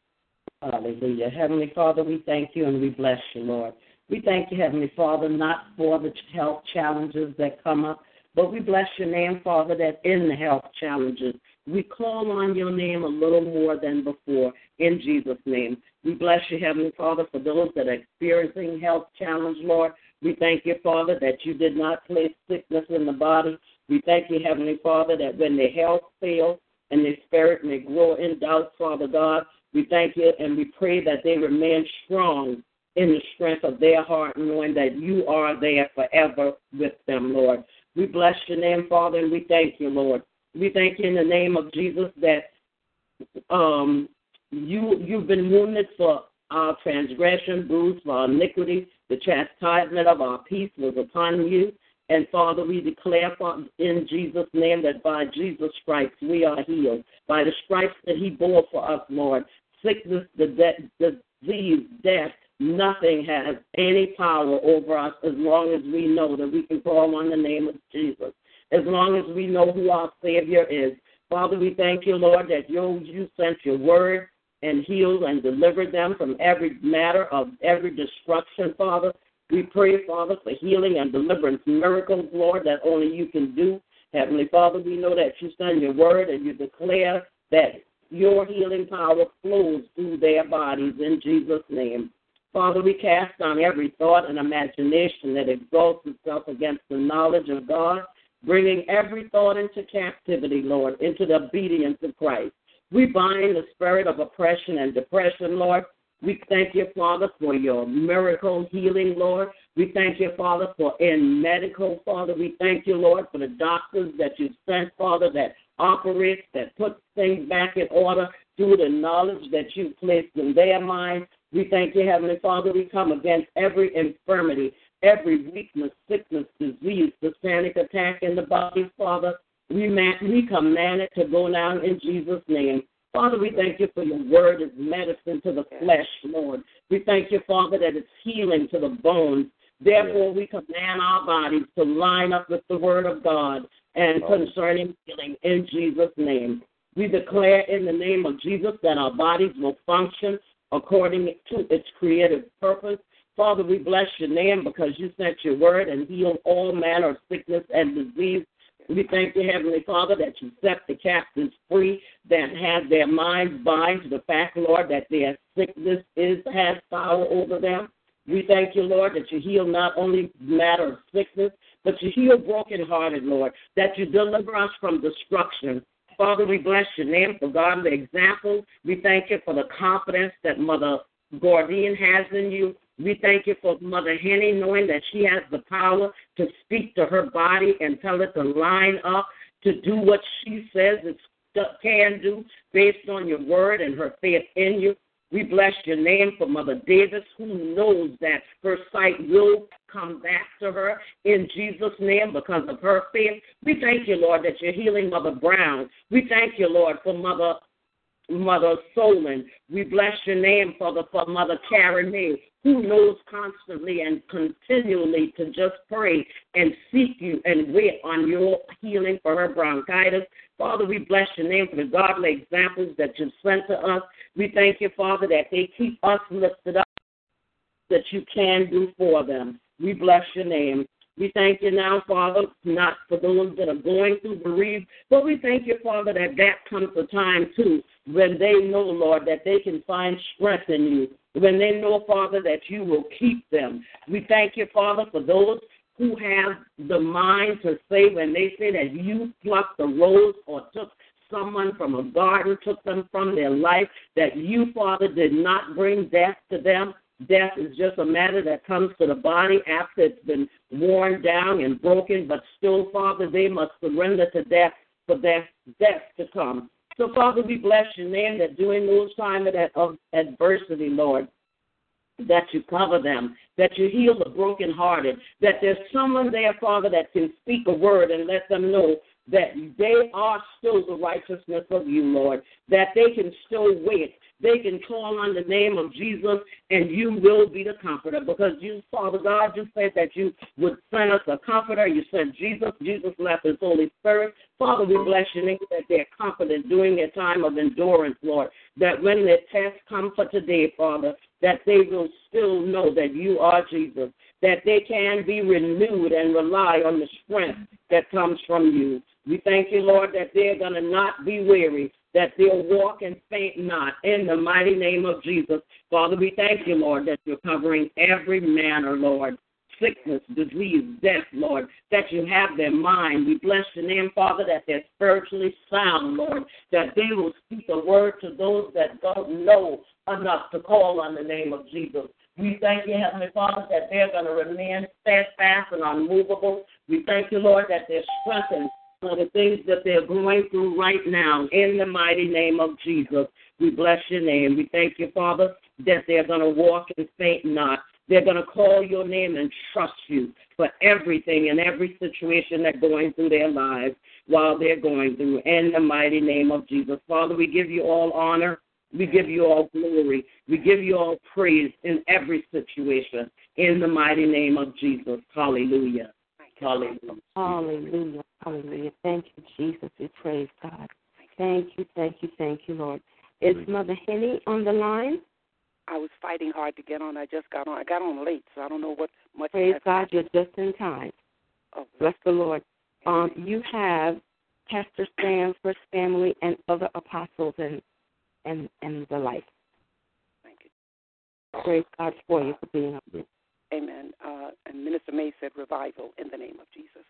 Hallelujah. Heavenly Father, we thank you and we bless you, Lord. We thank you, Heavenly Father, not for the health challenges that come up, but we bless your name, Father, that in the health challenges, we call on your name a little more than before, in Jesus' name. We bless you, Heavenly Father, for those that are experiencing health challenge, Lord. We thank you, Father, that you did not place sickness in the body. We thank you, Heavenly Father, that when their health fails and their spirit may grow in doubt, Father God, we thank you and we pray that they remain strong in the strength of their heart, knowing that you are there forever with them, Lord. We bless your name, Father, and we thank you, Lord. We thank you in the name of Jesus that um, you, you've been wounded for our transgression, bruised for our iniquity. The chastisement of our peace was upon you. And, Father, we declare in Jesus' name that by Jesus' stripes we are healed. By the stripes that he bore for us, Lord, sickness, the de- disease, death, nothing has any power over us as long as we know that we can call on the name of Jesus. As long as we know who our Savior is. Father, we thank you, Lord, that you, you sent your word and healed and delivered them from every matter of every destruction, Father. We pray, Father, for healing and deliverance miracles, Lord, that only you can do. Heavenly Father, we know that you send your word and you declare that your healing power flows through their bodies in Jesus' name. Father, we cast down every thought and imagination that exalts itself against the knowledge of God, bringing every thought into captivity, Lord, into the obedience of Christ. We bind the spirit of oppression and depression, Lord. We thank you, Father, for your miracle healing, Lord. We thank you, Father, for in medical, Father. We thank you, Lord, for the doctors that you sent, Father, that operates, that puts things back in order through the knowledge that you placed in their minds. We thank you, Heavenly Father. We come against every infirmity, every weakness, sickness, disease, satanic attack in the body, Father. We, man, we command it to go down in Jesus' name. Father, we thank you for your word is medicine to the flesh, Lord. We thank you, Father, that it's healing to the bones. Therefore, we command our bodies to line up with the word of God and concerning healing in Jesus' name. We declare in the name of Jesus that our bodies will function according to its creative purpose. Father, we bless your name because you sent your word and healed all manner of sickness and disease. We thank you, Heavenly Father, that you set the captives free that have their minds bind to the fact, Lord, that their sickness is has power over them. We thank you, Lord, that you heal not only matter of sickness, but you heal brokenhearted, Lord, that you deliver us from destruction. Father, we bless your name for godly examples. We thank you for the confidence that Mother Gordine Haslam, you. We thank you for Mother Henny, knowing that she has the power to speak to her body and tell it to line up, to do what she says it can do based on your word and her faith in you. We bless your name for Mother Davis, who knows that her sight will come back to her in Jesus' name because of her faith. We thank you, Lord, that you're healing Mother Brown. We thank you, Lord, for Mother Mother Solon. We bless your name, Father, for Mother Carrie Mae, who knows constantly and continually to just pray and seek you and wait on your healing for her bronchitis. Father, we bless your name for the godly examples that you've sent to us. We thank you, Father, that they keep us lifted up, that you can do for them. We bless your name. We thank you now, Father, not for those that are going through bereavement, but we thank you, Father, that that comes a time, too, when they know, Lord, that they can find strength in you, when they know, Father, that you will keep them. We thank you, Father, for those who have the mind to say when they say that you plucked the rose or took someone from a garden, took them from their life, that you, Father, did not bring death to them. Death is just a matter that comes to the body after it's been worn down and broken, but still, Father, they must surrender to death for their death to come. So, Father, we bless your name that during those times of adversity, Lord, that you cover them, that you heal the brokenhearted, that there's someone there, Father, that can speak a word and let them know that they are still the righteousness of you, Lord, that they can still wait. They can call on the name of Jesus, and you will be the comforter because you, Father God, you said that you would send us a comforter. You sent Jesus. Jesus left his Holy Spirit. Father, we bless your name that they're confident during their time of endurance, Lord, that when their tests come for today, Father, that they will still know that you are Jesus, that they can be renewed and rely on the strength that comes from you. We thank you, Lord, that they're going to not be weary, that they'll walk and faint not, in the mighty name of Jesus. Father, we thank you, Lord, that you're covering every manner, Lord, sickness, disease, death, Lord, that you have their mind. We bless your name, Father, that they're spiritually sound, Lord, that they will speak a word to those that don't know enough to call on the name of Jesus. We thank you, Heavenly Father, that they're going to remain steadfast and unmovable. We thank you, Lord, that they're strengthened for the things that they're going through right now, in the mighty name of Jesus. We bless your name. We thank you, Father, that they're going to walk and faint not. They're going to call your name and trust you for everything and every situation that's going through their lives while they're going through, in the mighty name of Jesus. Father, we give you all honor. We give you all glory. We give you all praise in every situation, in the mighty name of Jesus. Hallelujah. Hallelujah. Hallelujah. Hallelujah. Thank you, Jesus. We praise God. Thank you, thank you, thank you, Lord. Is Mother Henny on the line? I was fighting hard to get on. I just got on. I got on late, so I don't know what much. Praise God, you're just in time. Oh. Bless the Lord. Um, you have Pastor Stanford's family and other apostles and and, and the like. Thank you. Praise God for you for being up here. Amen. Uh, and Minister May said revival in the name of Jesus.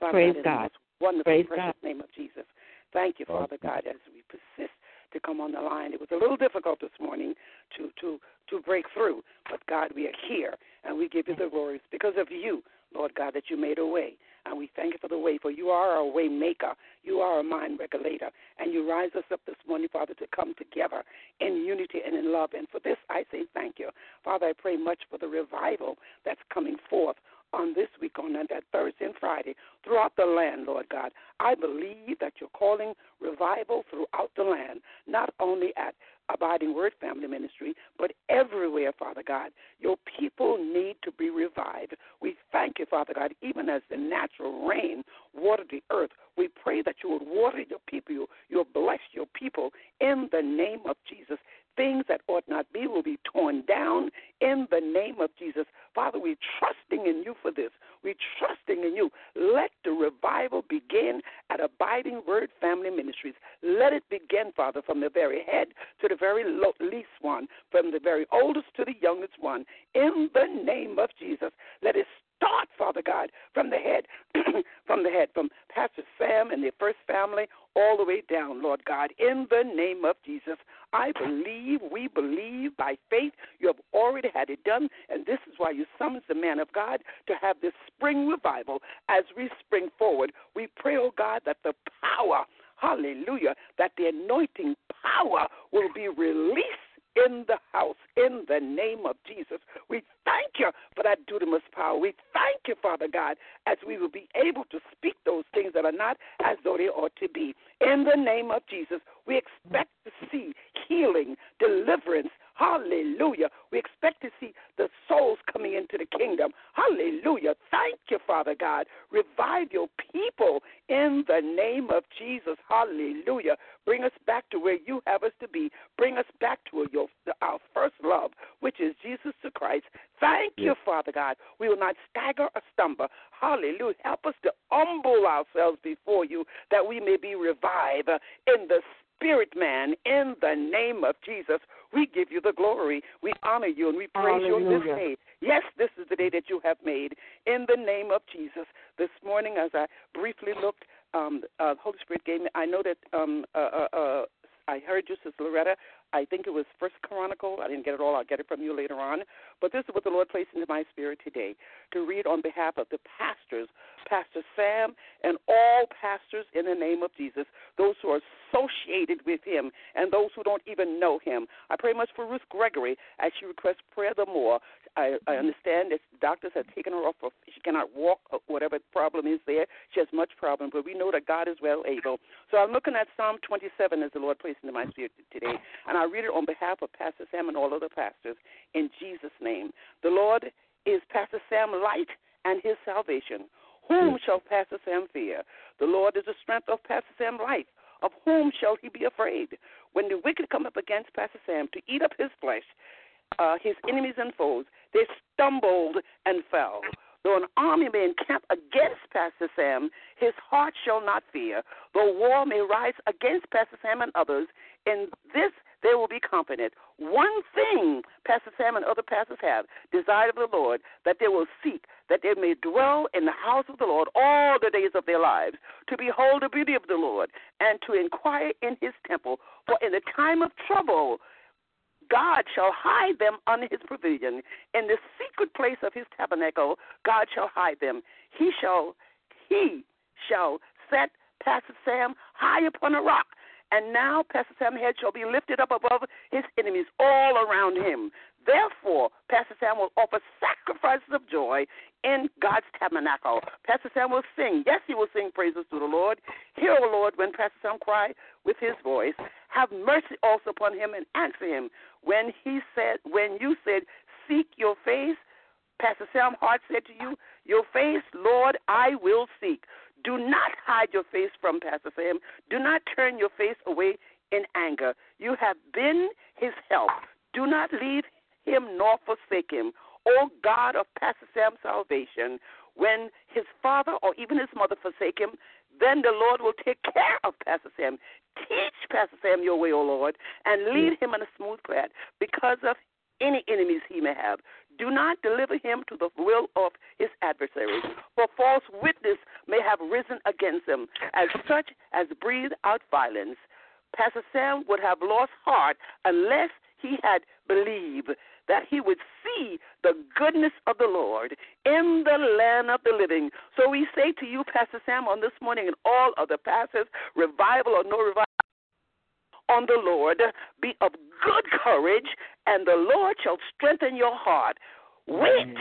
Father, praise God. In this wonderful, praise precious God. Name of Jesus. Thank you, Father God, as we persist to come on the line. It was a little difficult this morning to, to, to break through, but, God, we are here, and we give you the glory because of you, Lord God, that you made a way. And we thank you for the way, for you are our way maker. You are a mind regulator. And you rise us up this morning, Father, to come together in unity and in love. And for this, I say thank you. Father, I pray much for the revival that's coming forth on this week, on that Thursday and Friday, throughout the land, Lord God. I believe that you're calling revival throughout the land, not only at Abiding Word Family Ministry, but everywhere, Father God. Your people need to be revived. We thank you, Father God, even as the natural rain watered the earth. We pray that you would water your people, you, you'll bless your people in the name of Jesus. Things that ought not be will be torn down in the name of Jesus. Father, we're trusting in you for this. We're trusting in you. Let the revival begin at Abiding Word Family Ministries. Let it begin, Father, from the very head to the very lo- least one, from the very oldest to the youngest one, in the name of Jesus. Let it start, Father God, from the head, from the head, from Pastor Sam and their first family all the way down, Lord God. In the name of Jesus, I believe, we believe by faith you have already had it done, and this is why you summons the man of God to have this spring revival. As we spring forward, we pray, oh God, that the power, hallelujah, that the anointing power will be released in the house, in the name of Jesus. We thank you for that dunamis power. We thank you, Father God, as we will be able to speak those things that are not as though they ought to be. In the name of Jesus, we expect to see healing, deliverance, hallelujah. We expect to see the souls coming into the kingdom. Hallelujah. Thank you, Father God. Revive your people in the name of Jesus. Hallelujah. Bring us back to where you have us to be. Bring us back to your, our first love, which is Jesus Christ. Thank yes. you, Father God. We will not stagger or stumble. Hallelujah. Help us to humble ourselves before you that we may be revived in the Spirit man, in the name of Jesus, we give you the glory. We honor you and we praise Hallelujah. you on this day. Yes, this is the day that you have made. In the name of Jesus, this morning as I briefly looked, um, uh, the Holy Spirit gave me, I know that um, uh, uh, uh, I heard you, Sister Loretta, I think it was First Chronicle. I didn't get it all. I'll get it from you later on. But this is what the Lord placed into my spirit today, to read on behalf of the pastors, Pastor Sam and all pastors in the name of Jesus, those who are associated with him and those who don't even know him. I pray much for Ruth Gregory as she requests prayer the more. I, I understand that doctors have taken her off. Of, she cannot walk, or whatever problem is there. She has much problem, but we know that God is well able. So I'm looking at Psalm twenty-seven as the Lord placed into my spirit today, and I read it on behalf of Pastor Sam and all other pastors in Jesus' name. The Lord is Pastor Sam's light and his salvation. Whom shall Pastor Sam fear? The Lord is the strength of Pastor Sam's life. Of whom shall he be afraid? When the wicked come up against Pastor Sam to eat up his flesh, uh, his enemies and foes, they stumbled and fell. Though an army may encamp against Pastor Sam, his heart shall not fear. Though war may rise against Pastor Sam and others, in this they will be confident. One thing Pastor Sam and other pastors have, desire of the Lord, that they will seek, that they may dwell in the house of the Lord all the days of their lives, to behold the beauty of the Lord and to inquire in his temple. For in the time of trouble, God shall hide them under his pavilion. In the secret place of his tabernacle, God shall hide them. He shall, he shall set Pastor Sam high upon a rock. And now Pastor Sam's head shall be lifted up above his enemies all around him. Therefore, Pastor Sam will offer sacrifices of joy in God's tabernacle. Pastor Sam will sing. Yes, he will sing praises to the Lord. Hear, O Lord, when Pastor Sam cry with his voice. Have mercy also upon him and answer him. When he said, when you said, seek your face, Pastor Sam Hart said to you, your face, Lord, I will seek. Do not hide your face from Pastor Sam. Do not turn your face away in anger. You have been his help. Do not leave him nor forsake him. O God of Pastor Sam's salvation, when his father or even his mother forsake him, then the Lord will take care of Pastor Sam. Teach Pastor Sam your way, O Lord, and lead him in a smooth path because of any enemies he may have. Do not deliver him to the will of his adversaries, for false witness may have risen against him, as such as breathe out violence. Pastor Sam would have lost heart unless he had believed that he would see the goodness of the Lord in the land of the living. So we say to you, Pastor Sam, on this morning and all other pastors, revival or no revival, on the Lord, be of good courage, and the Lord shall strengthen your heart. Wait,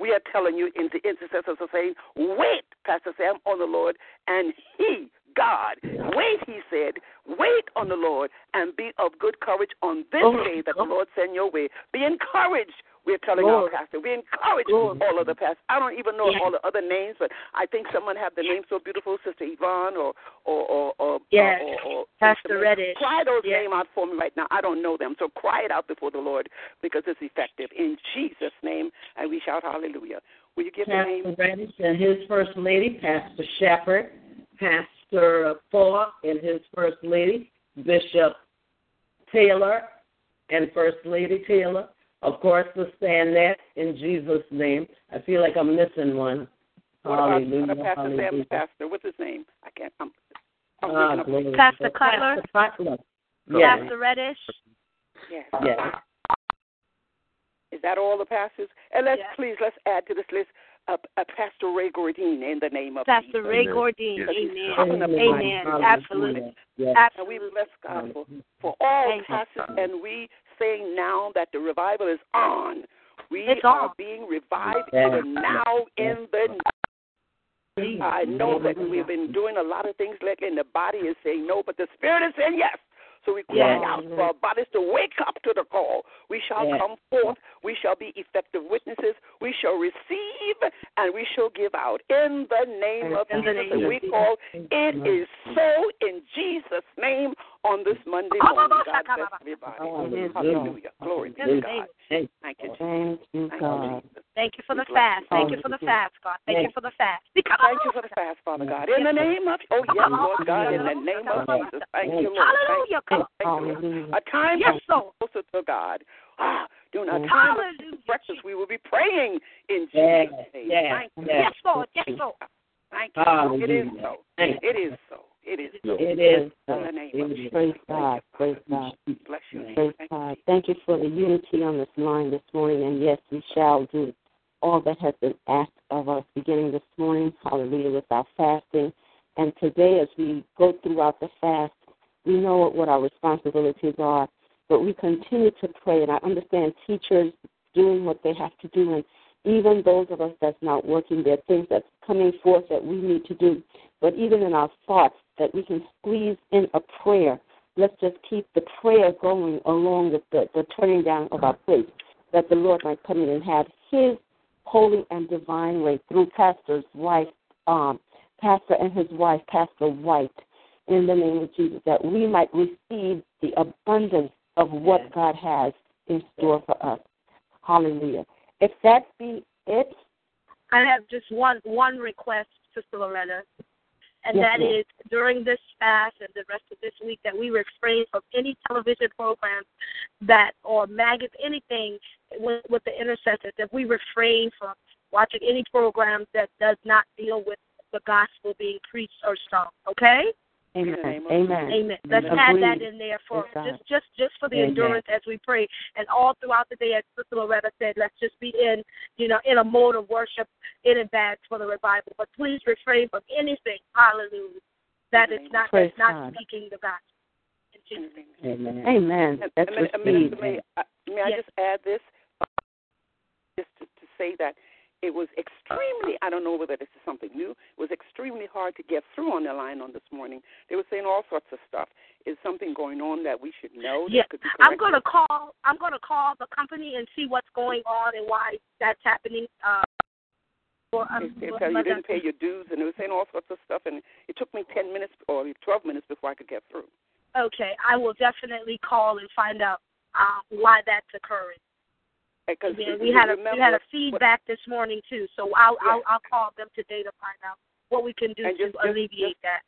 we are telling you, in the intercessors are saying, wait, Pastor Sam, on the Lord, and he, God, wait, he said, wait on the Lord, and be of good courage on this oh, day that the Lord send your way. Be encouraged. We're telling Lord. our pastor. We encourage Lord. all of the pastors. I don't even know yeah. all the other names, but I think someone have the name so beautiful, Sister Yvonne or or or, or, yes. or, or, or Pastor Reddish. Cry those yes. names out for me right now. I don't know them, so cry it out before the Lord because it's effective in Jesus' name. And we shout hallelujah. Will you give Pastor the name? Reddish and his first lady, Pastor Shepherd, Pastor Ford and his first lady, Bishop Taylor and First Lady Taylor. Of course, we'll stand that in Jesus' name. I feel like I'm missing one. What about, hallelujah, what about Pastor Sam, Pastor? What's his name? I can't. I'm, Oh, oh, Pastor Cutler. Pastor yes. Reddish. Yes. Yes. Is that all the pastors? And let's yes. please let's add to this list uh, uh, Pastor Ray Gordine in the name of Pastor Jesus. Ray Gordine. Yes. Amen. Amen. Amen. Absolutely. Yes. Absolutely. And we bless God for, for all Amen. Pastors, and we say now that the revival is on. We it's are on. Being revived yes. even now yes. in the. I know that we've been doing a lot of things lately, and the body is saying no, but the spirit is saying yes. So we cry yes. out for our bodies to wake up to the call. We shall yes. come forth. We shall be effective witnesses. We shall receive, and we shall give out. In the name of in Jesus, name we call it is so in Jesus' name on this Monday morning. God bless everybody. Hallelujah. Glory be to God. Thank you, Jesus. Thank you, Jesus. Thank you for the fast. Thank you for the fast, God. Thank you for the fast. Thank you for the fast, Father God. In the name of, oh, yes, Lord God, in the name of Jesus. Thank you, Lord. Hallelujah. Thank you. A time yes, so closer to God. Ah, during our time of breakfast, we will be praying in Jesus' name. Yes, yes, Lord. Yes, Lord. Thank you. It is so. It is so. It is so. It is so. It is so. Praise God. Praise God. Bless you. Praise God. Thank you for the unity on this line this morning. And yes, we shall do all that has been asked of us beginning this morning, hallelujah, with our fasting. And today as we go throughout the fast, we know what our responsibilities are, but we continue to pray. And I understand teachers doing what they have to do, and even those of us that's not working, there are things that's coming forth that we need to do. But even in our thoughts, that we can squeeze in a prayer. Let's just keep the prayer going along with the, the turning down of our plates, that the Lord might come in and have his holy and divine way through Pastor's wife, um, Pastor and his wife, Pastor White, in the name of Jesus, that we might receive the abundance of what yes. God has in store for us. Hallelujah. If that be it. I have just one, one request, Sister Loretta, and yes, that ma'am. Is during this fast and the rest of this week that we refrain from any television programs that or magazines, anything with, with the intercessors, that we refrain from watching any programs that does not deal with the gospel being preached or sung, okay? Amen. Amen. Amen. Amen. Let's Agreed. Add that in there for just, just, just for the Amen. Endurance as we pray, and all throughout the day, as Sister Loretta said, let's just be in, you know, in a mode of worship in advance for the revival. But please refrain from anything, hallelujah, that Amen. Is not that's not speaking the gospel. In Jesus' name. Amen. Amen. That's and, and, and, and, may I, may I yes. just add this, just to, to say that. It was extremely, I don't know whether this is something new, it was extremely hard to get through on the line on this morning. They were saying all sorts of stuff. Is something going on that we should know? Yes, yeah. I'm going to call I'm going to call the company and see what's going on and why that's happening. Uh, for, um, they tell you, you didn't pay your dues, and they were saying all sorts of stuff, and it took me ten minutes or twelve minutes before I could get through. Okay, I will definitely call and find out uh, why that's occurring. Because yeah, we, we, had a, we had a feedback what, this morning, too, so I'll, yeah. I'll I'll call them today to find out what we can do just, to just, alleviate just, that.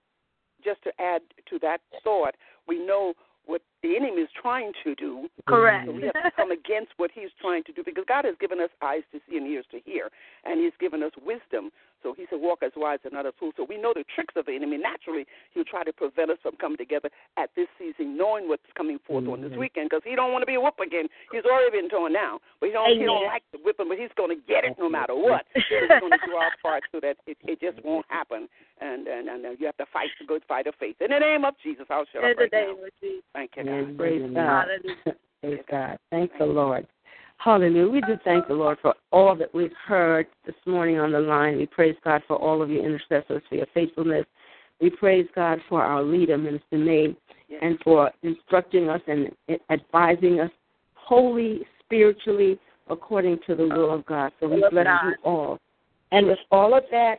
Just to add to that thought, we know what the enemy is trying to do. Correct. So we have to come against what he's trying to do, because God has given us eyes to see and ears to hear, and he's given us wisdom. So he said, walk as wise and not as fools. So we know the tricks of the enemy. Naturally, he'll try to prevent us from coming together at this season, knowing what's coming forth mm-hmm. on this weekend, because he don't want to be a whip again. He's already been torn down. But he don't, he don't like the whipping, but he's going to get it no matter what. He's going to do our part so that it, it just won't happen. And, and, and you have to fight the good fight of faith. In the name of Jesus, I'll shut up right now. Thank you, God. Praise God. Praise God. Thank the Lord. Hallelujah. We just thank the Lord for all that we've heard this morning on the line. We praise God for all of your intercessors, for your faithfulness. We praise God for our leader, Minister May, yes. and for instructing us and advising us wholly, spiritually, according to the will of God. So we bless you all. And with all of that,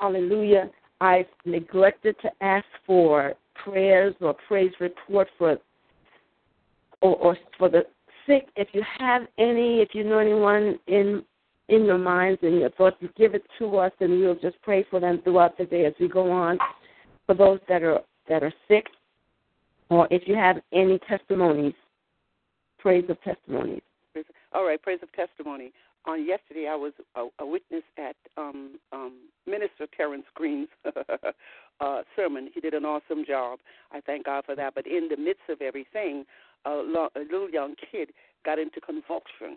hallelujah, I've neglected to ask for prayers or praise report for or, or for the sick. If you have any, if you know anyone in in your minds and your thoughts, you give it to us, and we'll just pray for them throughout the day as we go on. For those that are that are sick, or if you have any testimonies, praise of testimonies. All right, praise of testimony. on yesterday I was a, a witness at um, um, Minister Terrence Green's uh, sermon. He did an awesome job. I thank God for that. But in the midst of everything, a, lo- a little young kid got into convulsion,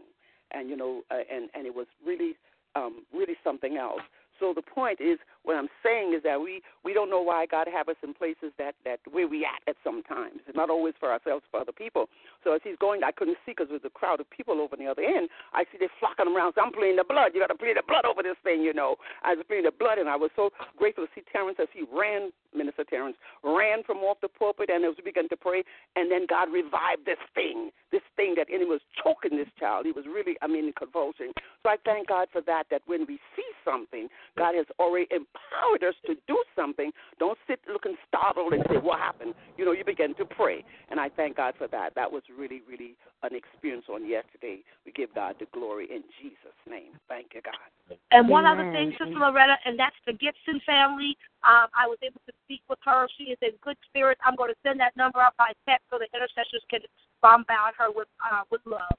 and you know, uh, and and it was really, um, really something else. So the point is, what I'm saying is that we, we don't know why God have us in places that, that where we at at sometimes. It's not always for ourselves, for other people. So as he's going, I couldn't see because there was a crowd of people over the other end. I see they flocking around. So I'm pleading the blood. You got to plead the blood over this thing, you know. I was pleading the blood, and I was so grateful to see Terrence as he ran, Minister Terrence, ran from off the pulpit, and as we began to pray, and then God revived this thing, this thing that enemy was choking this child. He was really, I mean, convulsing. So I thank God for that, that when we see something, God has already empowered us to do something. Don't sit looking startled and say, what happened? You know, you begin to pray. And I thank God for that. That was really, really an experience on yesterday. We give God the glory in Jesus' name. Thank you, God. And one Amen. Other thing, Sister Loretta, and that's the Gibson family. Um, I was able to speak with her. She is in good spirits. I'm going to send that number out by text so the intercessors can bombard her with uh, with love.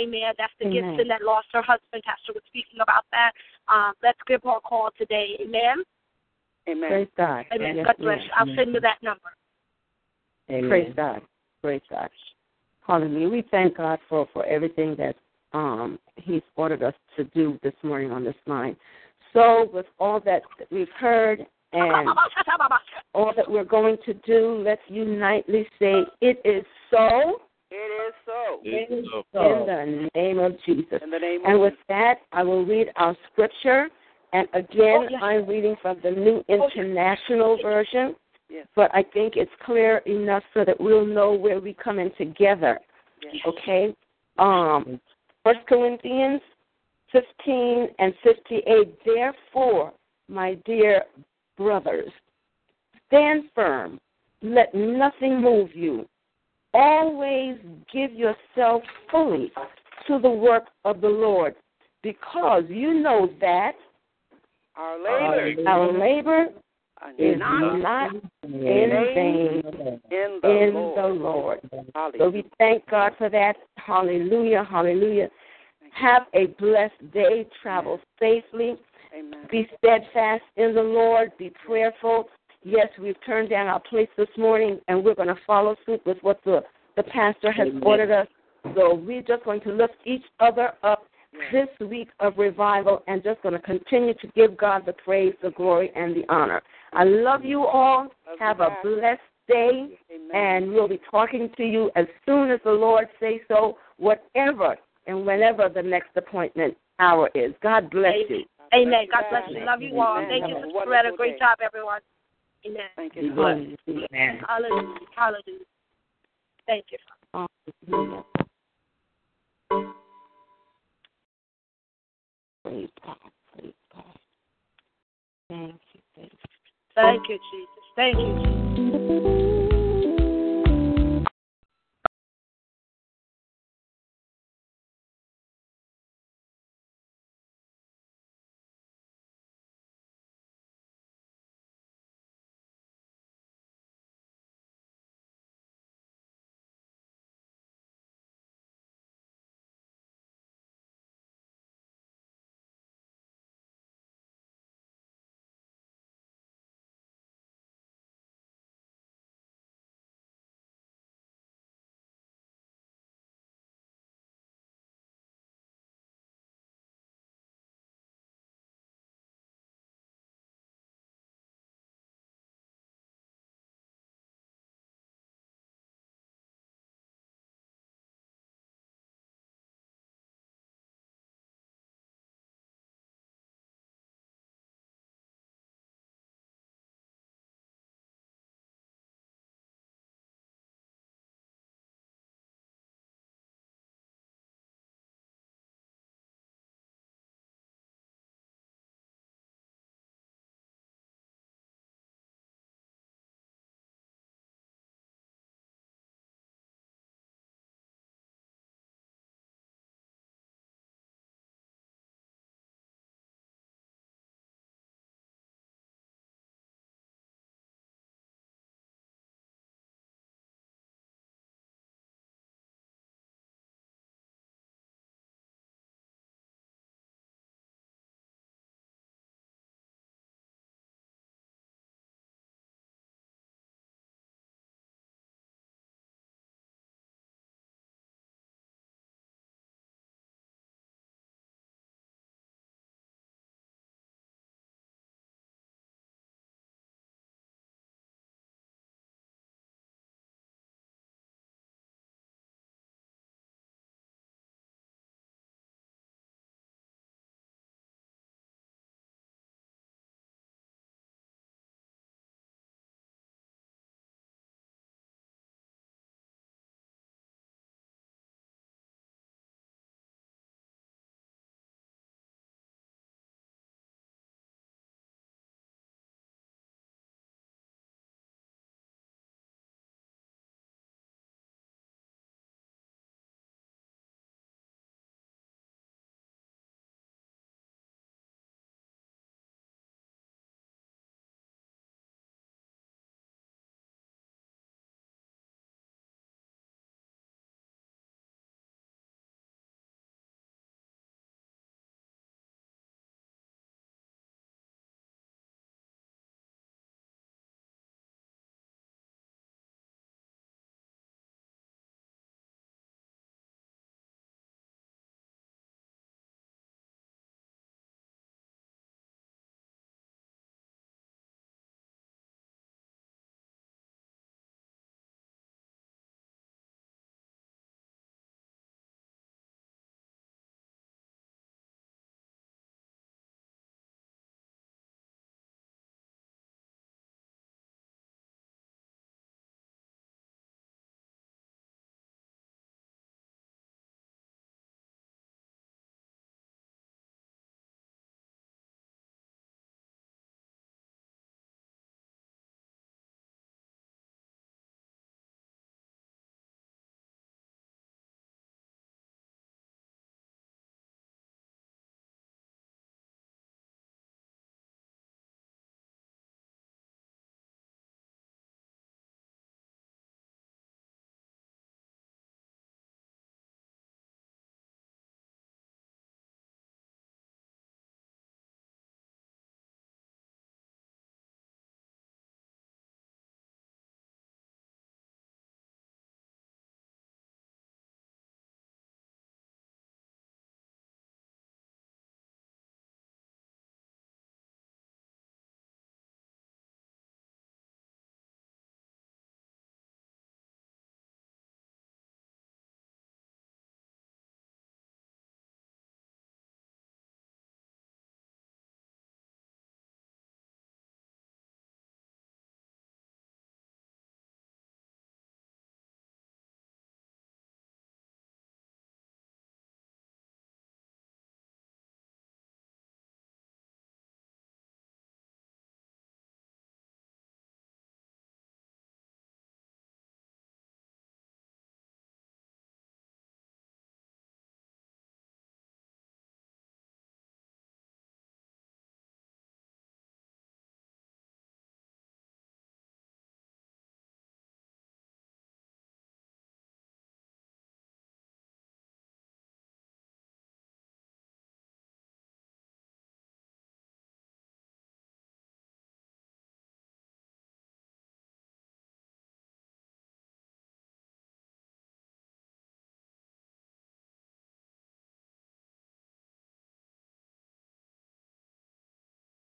Amen. That's the Amen. Gibson that lost her husband. Pastor was speaking about that. Um, let's give her a call today. Amen. Amen. Praise God. Amen. Yes, God bless yes, you. I'll yes. send you that number. Amen. Praise God. Praise God. Hallelujah. We thank God for, for everything that um, He's ordered us to do this morning on this line. So with all that we've heard and all that we're going to do, let's unitely say, it is so. It is so. It is so. In the name of Jesus. In the name of and with Jesus. That, I will read our scripture. And again, oh, yes. I'm reading from the New International oh, yes. Version. Yes. But I think it's clear enough so that we'll know where we come in together. Yes. Okay? Um, First Corinthians fifteen and fifty-eight, therefore, my dear brothers, stand firm. Let nothing move you. Always give yourself fully to the work of the Lord, because you know that our labor, our labor is not, not in vain in the, in the Lord. Lord. So we thank God for that. Hallelujah, hallelujah. Have a blessed day. Travel safely. Amen. Be steadfast in the Lord. Be prayerful. Yes, we've turned down our plates this morning, and we're going to follow suit with what the, the pastor has Amen. Ordered us. So we're just going to lift each other up Amen. This week of revival and just going to continue to give God the praise, the glory, and the honor. I love you all. Love Have you a back. Blessed day, Amen. And we'll be talking to you as soon as the Lord says so, whatever and whenever the next appointment hour is. God bless Amen. You. Amen. God bless you. Love you all. Amen. Thank you, Sister Loretta. Great job, everyone. Amen. Thank you. Amen. Amen. Hallelujah. Hallelujah. Thank you, Father. Hallelujah. Praise God. Praise God. Thank you. Thank you. Thank you, Jesus. Thank you, Jesus.